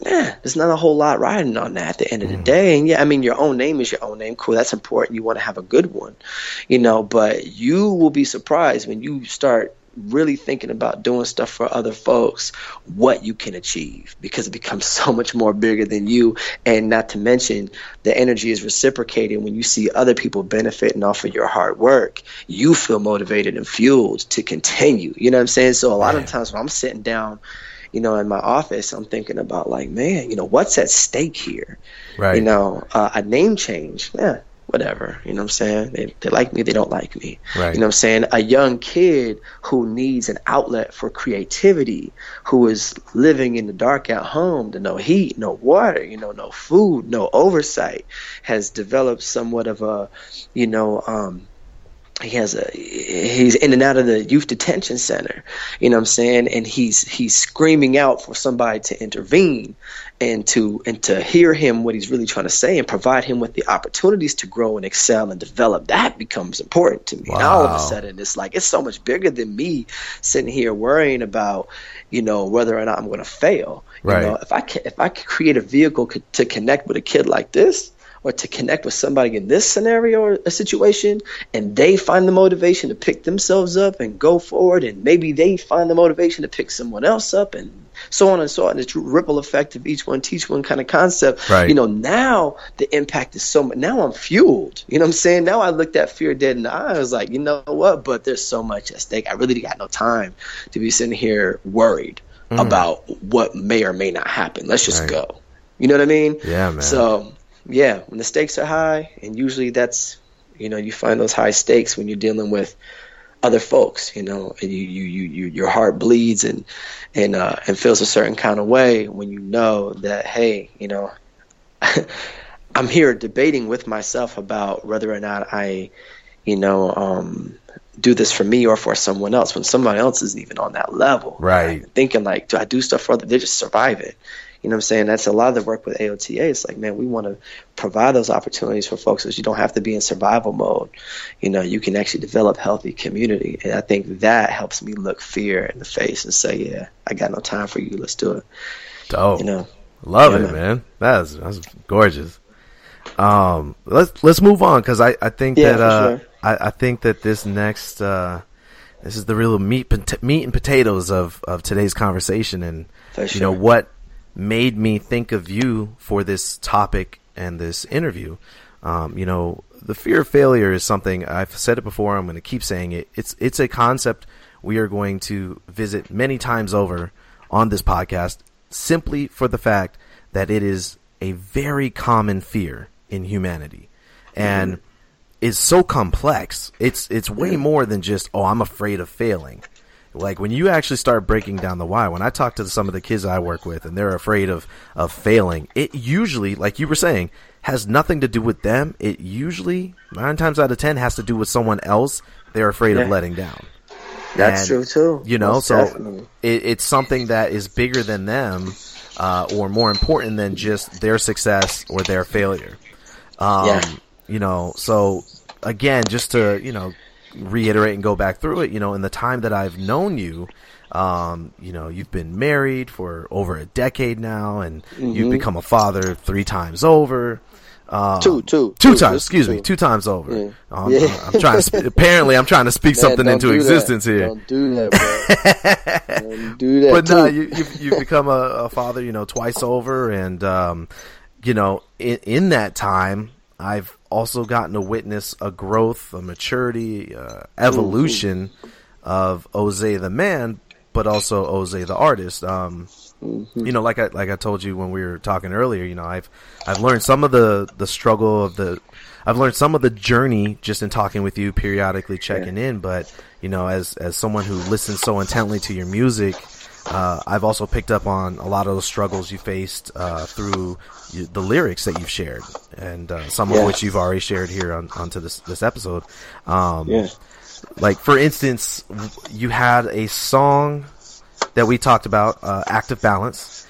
there's not a whole lot riding on that at the end of the day. And your own name is your own name. Cool, that's important. You want to have a good one, but you will be surprised when you start really thinking about doing stuff for other folks, what you can achieve, because it becomes so much more bigger than you. And not to mention, the energy is reciprocated when you see other people benefiting off of your hard work. You feel motivated and fueled to continue. You know what I'm saying? So a lot of times when I'm sitting down, in my office, I'm thinking about what's at stake here? Right. A name change, whatever. You know what I'm saying? They like me, they don't like me. Right. You know what I'm saying? A young kid who needs an outlet for creativity, who is living in the dark at home, to no heat, no water, no food, no oversight, has developed somewhat of a, he's in and out of the youth detention center, and he's screaming out for somebody to intervene and to hear him, what he's really trying to say, and provide him with the opportunities to grow and excel and develop. That becomes important to me. Wow. And all of a sudden it's so much bigger than me sitting here worrying about whether or not I'm going to fail. Right. If I could create a vehicle to connect with a kid like this, or to connect with somebody in this scenario or a situation, and they find the motivation to pick themselves up and go forward, and maybe they find the motivation to pick someone else up, and so on and so on. The true ripple effect of each one teach one kind of concept. Right. Now the impact is so much. Now I'm fueled. You know what I'm saying? Now I looked at fear dead in the eye. I was like, you know what? But there's so much at stake. I really got no time to be sitting here worried about what may or may not happen. Let's just go. You know what I mean? Yeah, man. So yeah, when the stakes are high, and usually that's, you find those high stakes when you're dealing with other folks, and your heart bleeds and feels a certain kind of way when you know that, hey, I'm here debating with myself about whether or not I, do this for me or for someone else, when somebody else isn't even on that level. Right. Right? Thinking like, do I do stuff for others? They just survive it. You know what I'm saying? That's a lot of the work with AOTA. It's like, man, we want to provide those opportunities for folks so you don't have to be in survival mode. You can actually develop healthy community. And I think that helps me look fear in the face and say, yeah, I got no time for you. Let's do it. Dope. Love it, man. That's gorgeous. Let's move on, because I think that sure. I think that this next this is the real meat and potatoes of today's conversation, and what made me think of you for this topic and this interview. The fear of failure is something, I've said it before, I'm going to keep saying it. It's a concept we are going to visit many times over on this podcast, simply for the fact that it is a very common fear in humanity, and it's so complex. It's way more than just, oh, I'm afraid of failing. Like, when you actually start breaking down the why, when I talk to some of the kids I work with and they're afraid of failing, it usually, like you were saying, has nothing to do with them. It usually, 9 times out of 10, has to do with someone else they're afraid of letting down. That's true, too. So it's something that is bigger than them, or more important than just their success or their failure. So again, just to, reiterate and go back through it, in the time that I've known you, you've been married for over a decade now, and you've become a father 3 times over. Two times over. Yeah. I'm trying to I'm trying to speak something into existence here. Don't do that, bro. Don't do that. But no, you've become a father, 2x over, and in that time, I've also gotten to witness a growth, a maturity, evolution of Ozay the man, but also Ozay the artist. Like I told you when we were talking earlier, I've learned some of the struggle of the, I've learned some of the journey just in talking with you, periodically checking in. But as someone who listens so intently to your music, I've also picked up on a lot of those struggles you faced through the lyrics that you've shared, and some of which you've already shared here onto this episode. Like, for instance, you had a song that we talked about, Active Balance,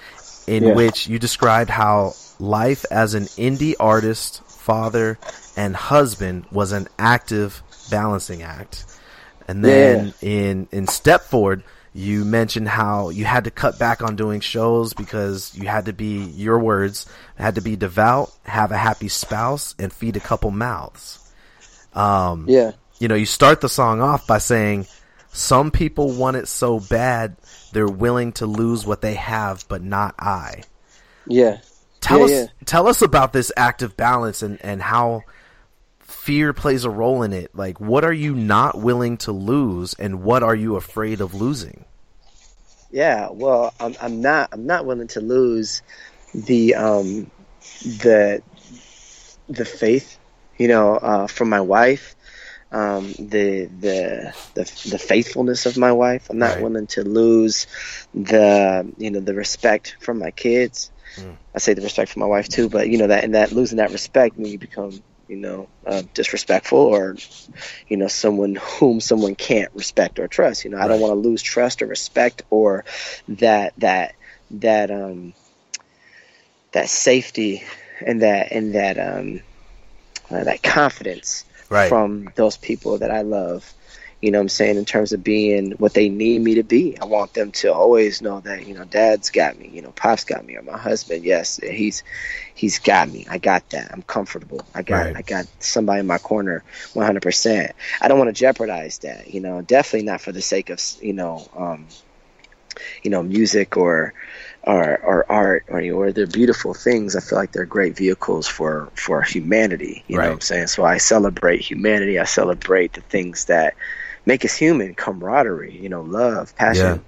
in which you described how life as an indie artist, father, and husband was an active balancing act. And then in Step Forward, you mentioned how you had to cut back on doing shows because you had to be, your words, had to be devout, have a happy spouse, and feed a couple mouths. You know, you start the song off by saying, some people want it so bad, they're willing to lose what they have, but not I. Tell us about this active balance and how fear plays a role in it. Like, what are you not willing to lose, and what are you afraid of losing? Yeah, well, I'm not willing to lose the faith, you know, from my wife, the faithfulness of my wife. I'm not willing to lose the respect from my kids. I say the respect for my wife too, but you know that, and that losing that respect when you become, you know, disrespectful, or, you know, someone whom someone can't respect or trust. You know, I don't want to lose trust or respect, or that safety and that confidence from those people that I love. You know what I'm saying? In terms of being what they need me to be. I want them to always know that, you know, Dad's got me, you know, Pop's got me, or my husband, yes, he's got me. I got that. I'm comfortable. I got somebody in my corner 100%. I don't want to jeopardize that, you know, definitely not for the sake of, music or art, or they're beautiful things. I feel like they're great vehicles for humanity. You know what I'm saying? So I celebrate humanity. I celebrate the things that make us human: camaraderie, you know, love, passion,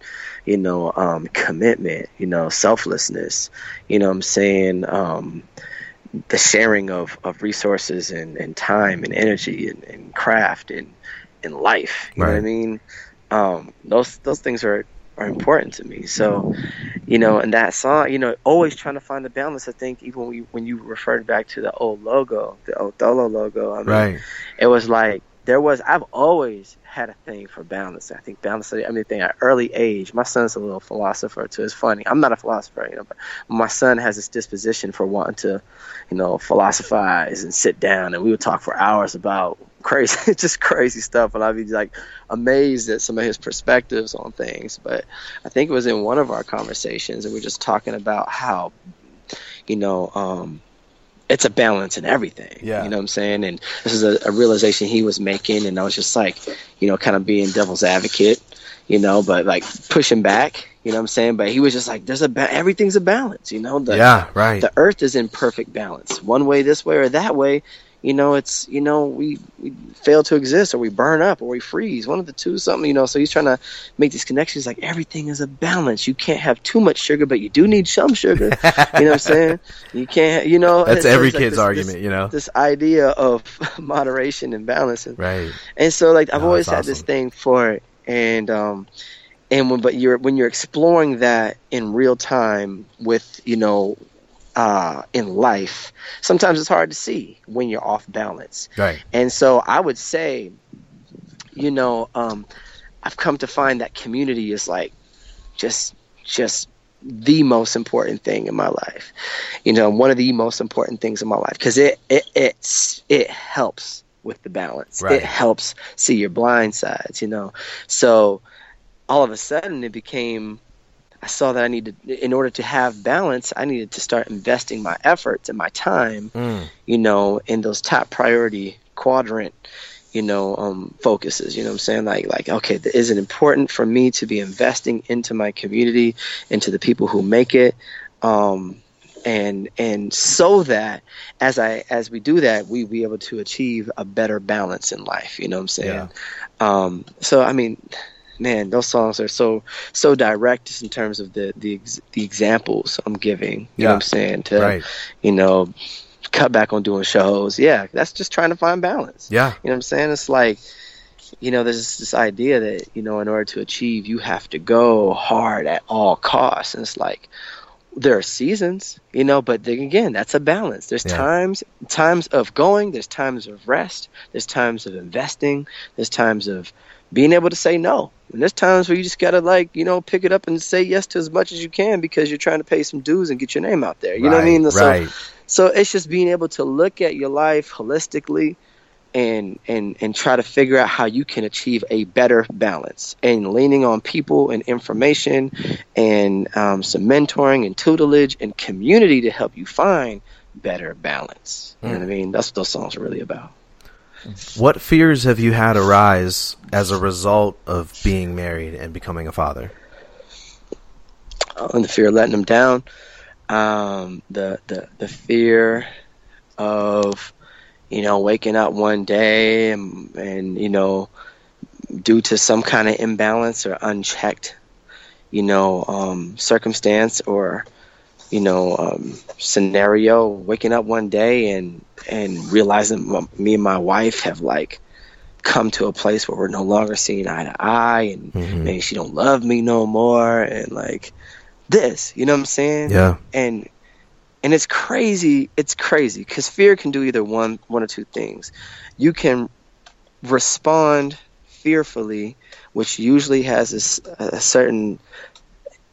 you know, commitment, you know, selflessness, you know what I'm saying? The sharing of resources and time and energy and craft and life. You know what I mean? Those things are important to me. So, you know, and that song, you know, always trying to find the balance. I think even when you referred back to the old logo, the Othello logo, I mean, it was like, I've always had a thing for balance. I think balance, I mean, at early age, my son's a little philosopher too. It's funny. I'm not a philosopher, you know, but my son has this disposition for wanting to, you know, philosophize and sit down, and we would talk for hours about crazy, just crazy stuff. And I'd be like amazed at some of his perspectives on things. But I think it was in one of our conversations, and we're just talking about how, you know, it's a balance in everything. Yeah. You know what I'm saying? And this is a realization he was making, and I was just like, you know, kind of being devil's advocate, you know, but like pushing back, you know what I'm saying? But he was just like, everything's a balance, you know? The earth is in perfect balance. One way this way or that way, you know, it's, you know, we fail to exist, or we burn up, or we freeze, one of the two, something, you know. So he's trying to make these connections, like everything is a balance. You can't have too much sugar, but you do need some sugar. You know what I'm saying? You can't, you know. That's every kid's argument, you know. This idea of moderation and balance. Right. And so, like, I've always had this thing for it. And when you're exploring that in real time with, you know, in life, sometimes it's hard to see when you're off balance. Right. And so I would say, you know, I've come to find that community is like just the most important thing in my life. You know, one of the most important things in my life, because it helps with the balance. Right. It helps see your blind sides, you know. So all of a sudden it became, I saw that I needed, in order to have balance, I needed to start investing my efforts and my time, you know, in those top priority quadrant, you know, focuses, you know what I'm saying? Like, okay, is it important for me to be investing into my community, into the people who make it? And so that as we do that, we be able to achieve a better balance in life, you know what I'm saying? Yeah. So, I mean, man, those songs are so direct just in terms of the examples I'm giving. You know what I'm saying? To, you know, cut back on doing shows. Yeah, that's just trying to find balance. Yeah. You know what I'm saying? It's like, you know, there's this idea that, you know, in order to achieve, you have to go hard at all costs. And it's like, there are seasons, you know, but then again, that's a balance. There's times of going, there's times of rest, there's times of investing, there's times of being able to say no. And there's times where you just got to, like, you know, pick it up and say yes to as much as you can because you're trying to pay some dues and get your name out there. You know what I mean? Right. So it's just being able to look at your life holistically and try to figure out how you can achieve a better balance, and leaning on people and information and some mentoring and tutelage and community to help you find better balance. You know what I mean? That's what those songs are really about. What fears have you had arise as a result of being married and becoming a father? The fear of letting them down, the fear of, you know, waking up one day and, you know, due to some kind of imbalance or unchecked, you know, circumstance or, you know, scenario, waking up one day and realizing me and my wife have, like, come to a place where we're no longer seeing eye to eye, and maybe she don't love me no more, and, like, this, you know what I'm saying? Yeah. And it's crazy. It's crazy because fear can do either one or two things. You can respond fearfully, which usually has a certain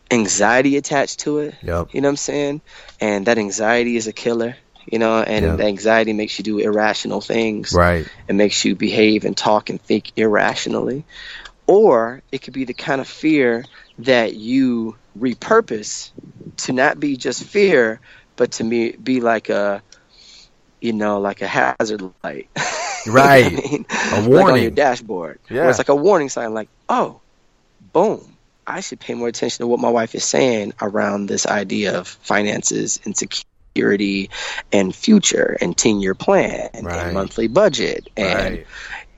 anxiety attached to it. Yep. You know what I'm saying? And that anxiety is a killer, you know, and the anxiety makes you do irrational things. Right. It makes you behave and talk and think irrationally. Or it could be the kind of fear that you repurpose to not be just fear, but to me be like a, you know, like a hazard light. Right. You know what I mean? A warning. Like on your dashboard. Yeah. Where it's like a warning sign, like, oh, boom, I should pay more attention to what my wife is saying around this idea of finances and security and future and 10-year plan and monthly budget and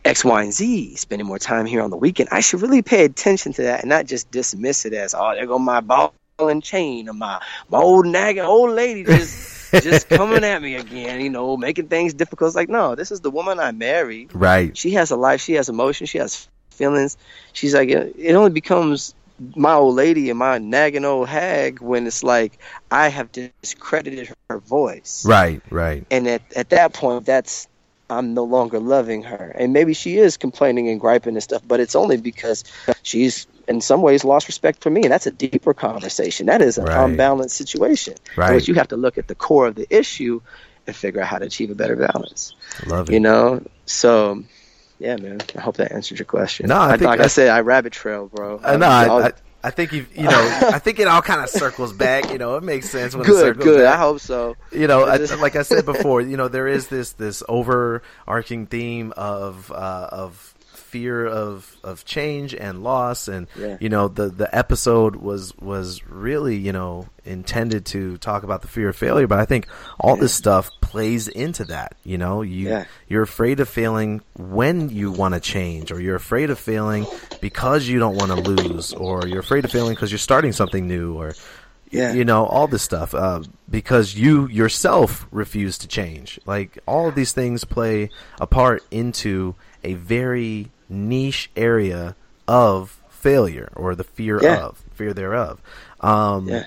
X, Y, and Z, spending more time here on the weekend. I should really pay attention to that and not just dismiss it as, oh, there go my ball and chain or my old nagging old lady just coming at me again, you know, making things difficult. It's like, no, this is the woman I married. Right. She has a life. She has emotions. She has feelings. She's like, it only becomes my old lady and my nagging old hag when it's like I have discredited her voice. Right, right. And at that point, that's, I'm no longer loving her. And maybe she is complaining and griping and stuff, but it's only because she's in some ways lost respect for me. And that's a deeper conversation. That is an unbalanced situation. Right. In which you have to look at the core of the issue and figure out how to achieve a better balance. Love it. You know? So, yeah, man, I hope that answered your question. No, I think, like I said, I rabbit trail, bro. I think I think it all kind of circles back. You know, it makes sense when it circles back. I hope so. You know, like I said before, you know, there is this overarching theme of fear of change and loss, and you know, the episode was really, you know, intended to talk about the fear of failure, but I think all this stuff plays into that. You know, you're afraid of failing when you want to change, or you're afraid of failing because you don't want to lose, or you're afraid of failing because you're starting something new, or you know, all this stuff because you yourself refuse to change. Like, all of these things play a part into a very niche area of failure, or the fear thereof. Man.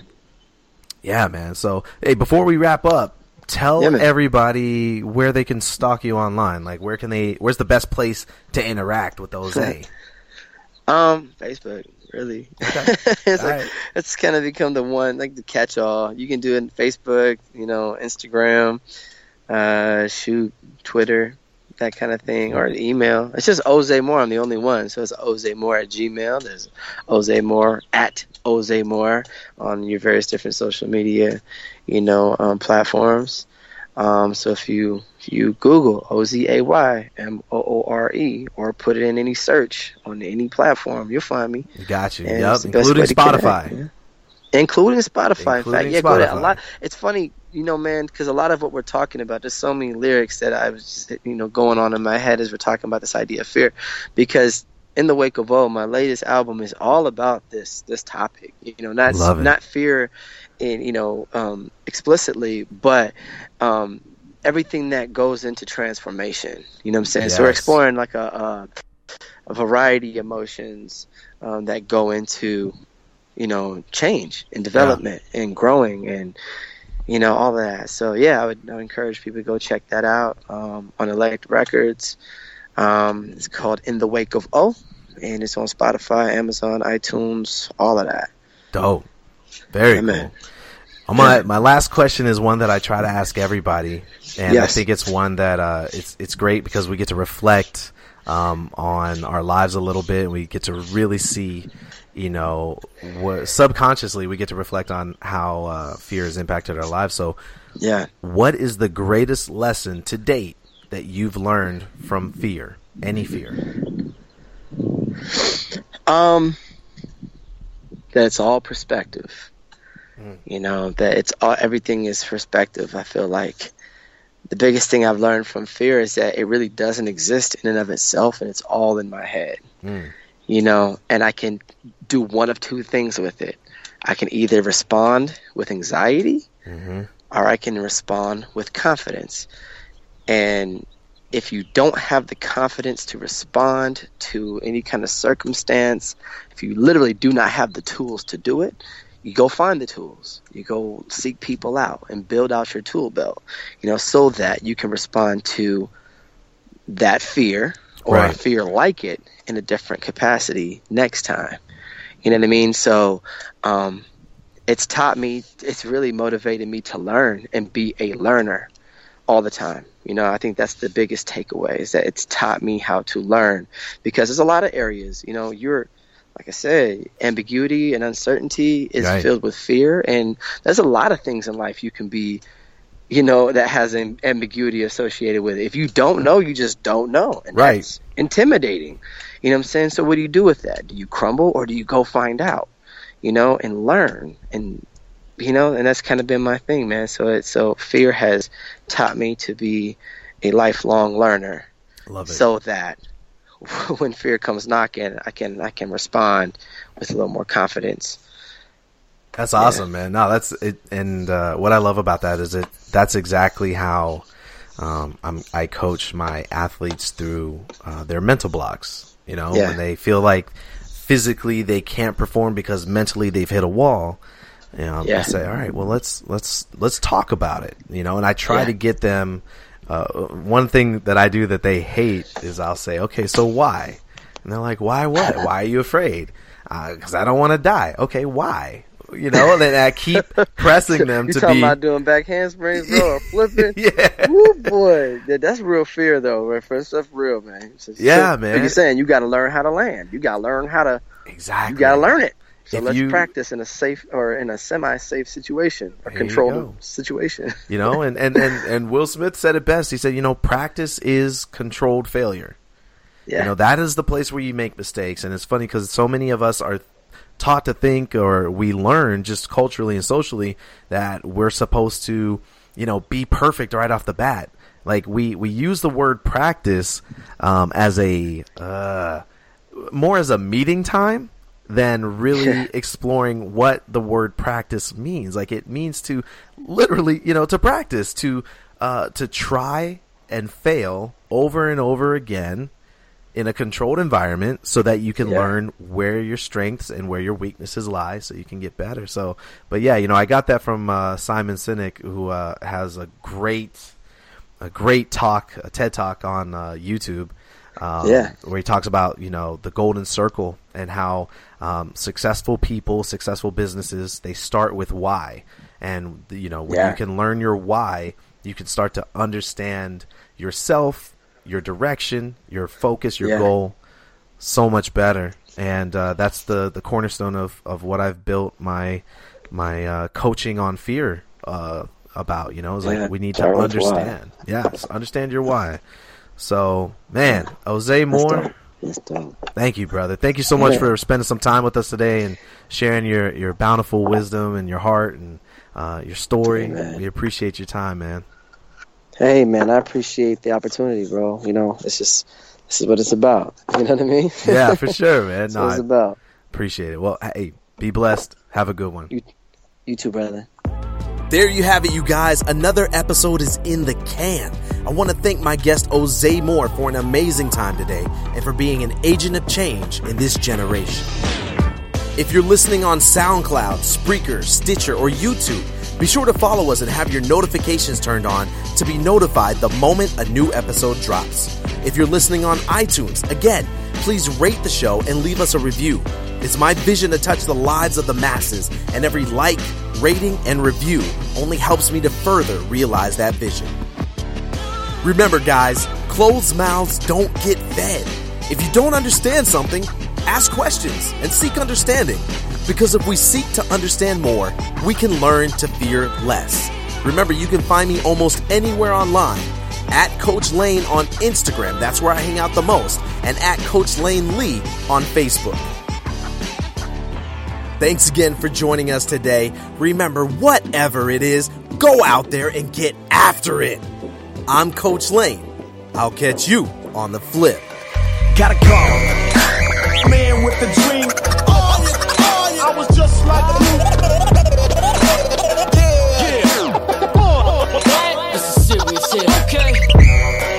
So, hey, before we wrap up, tell everybody where they can stalk you online. Like, where's the best place to interact with Jose? Facebook, really. Okay. It's kind of become the one, like, the catch all. You can do it on Facebook, you know, Instagram, Twitter, that kind of thing, or an email. It's just Ozay Moore. I'm the only one, so it's ozaymore@gmail. There's @OzayMoore on your various different social media, you know, platforms. So if you Google OzayMoore or put it in any search on any platform, you'll find me. Got you. Yep. Including Spotify. Including Spotify. In fact, Spotify. Go to a lot. It's funny, you know, man, because a lot of what we're talking about, there's so many lyrics that I was, you know, going on in my head as we're talking about this idea of fear, because In the Wake of O, my latest album, is all about this topic, you know, not fear, in, you know, explicitly, but everything that goes into transformation, you know what I'm saying? Yes. So we're exploring like a a variety of emotions that go into, you know, change and development and growing and, you know, all that. So, yeah, I would encourage people to go check that out on Elect Records. It's called In the Wake of O, and it's on Spotify, Amazon, iTunes, all of that. Dope. Very cool. My last question is one that I try to ask everybody, and I think it's one that it's great because we get to reflect on our lives a little bit, and we get to really see, you know, what, subconsciously we get to reflect on how fear has impacted our lives. So, what is the greatest lesson to date that you've learned from fear? Any fear? That's all perspective. You know, that it's all, everything is perspective. I feel like the biggest thing I've learned from fear is that it really doesn't exist in and of itself, and it's all in my head. You know, and I can do one of two things with it. I can either respond with anxiety or I can respond with confidence. And if you don't have the confidence to respond to any kind of circumstance, if you literally do not have the tools to do it, you go find the tools. You go seek people out and build out your tool belt, you know, so that you can respond to that fear or a fear like it in a different capacity next time. You know what I mean? So it's taught me, it's really motivated me to learn and be a learner all the time. You know, I think that's the biggest takeaway, is that it's taught me how to learn, because there's a lot of areas, you know, you're, like I said, ambiguity and uncertainty is filled with fear. And there's a lot of things in life you can be, you know, that has an ambiguity associated with it. If you don't know, you just don't know. And that's intimidating. You know what I'm saying? So what do you do with that? Do you crumble or do you go find out, you know, and learn? And, you know, and that's kind of been my thing, man. So it's, so fear has taught me to be a lifelong learner. Love it. So that when fear comes knocking, I can respond with a little more confidence. That's awesome, man. No, that's it. And what I love about that is that's exactly how I coach my athletes through their mental blocks. You know, when they feel like physically they can't perform because mentally they've hit a wall. You know, I say, all right, well, let's talk about it. You know, and I try to get them. One thing that I do that they hate is I'll say, okay, so why? And they're like, why what? Why are you afraid? Because I don't want to die. Okay, why? You know, and then I keep pressing them to be. You talking about doing back handsprings, bro, or flipping? Woo, boy. That's real fear, though. Right? That's real, man. So, man. Like you're saying, you got to learn how to land. You got to learn how to. Exactly. You got to learn it. So let's practice in a safe or in a semi-safe situation, a controlled situation. You know, and Will Smith said it best. He said, you know, practice is controlled failure. Yeah. You know, that is the place where you make mistakes. And it's funny because so many of us are taught to think, or we learn just culturally and socially, that we're supposed to, you know, be perfect right off the bat. Like we use the word practice as a more as a meeting time than really exploring what the word practice means. Like it means to literally, you know, to practice, to try and fail over and over again in a controlled environment so that you can learn where your strengths and where your weaknesses lie so you can get better. So, but yeah, you know, I got that from Simon Sinek, who has a great talk, a TED talk on YouTube. Where he talks about, you know, the golden circle and how successful people, successful businesses, they start with why. And, you know, when you can learn your why, you can start to understand yourself, your direction, your focus, your goal so much better. And that's the cornerstone of what I've built my coaching on fear about, you know. It's like we need to understand. Yes, understand your why. So, man, Jose Moore, thank you, brother. Thank you so much for spending some time with us today and sharing your bountiful wisdom and your heart and your story. Hey, we appreciate your time, man. Hey, man, I appreciate the opportunity, bro. You know, it's just, this is what it's about. You know what I mean? Yeah, for sure, man. That's what it's about. Appreciate it. Well, hey, be blessed. Have a good one. You too, brother. There you have it, you guys. Another episode is in the can. I want to thank my guest, Jose Moore, for an amazing time today and for being an agent of change in this generation. If you're listening on SoundCloud, Spreaker, Stitcher, or YouTube, be sure to follow us and have your notifications turned on to be notified the moment a new episode drops. If you're listening on iTunes, again, please rate the show and leave us a review. It's my vision to touch the lives of the masses, and every like, rating, and review only helps me to further realize that vision. Remember, guys, closed mouths don't get fed. If you don't understand something, ask questions and seek understanding. Because if we seek to understand more, we can learn to fear less. Remember, you can find me almost anywhere online. At Coach Lane on Instagram, that's where I hang out the most. And at Coach Lane Lee on Facebook. Thanks again for joining us today. Remember, whatever it is, go out there and get after it. I'm Coach Lane. I'll catch you on the flip. Gotta go. Man with the dream. I was just like you. Yeah. This is serious shit, okay?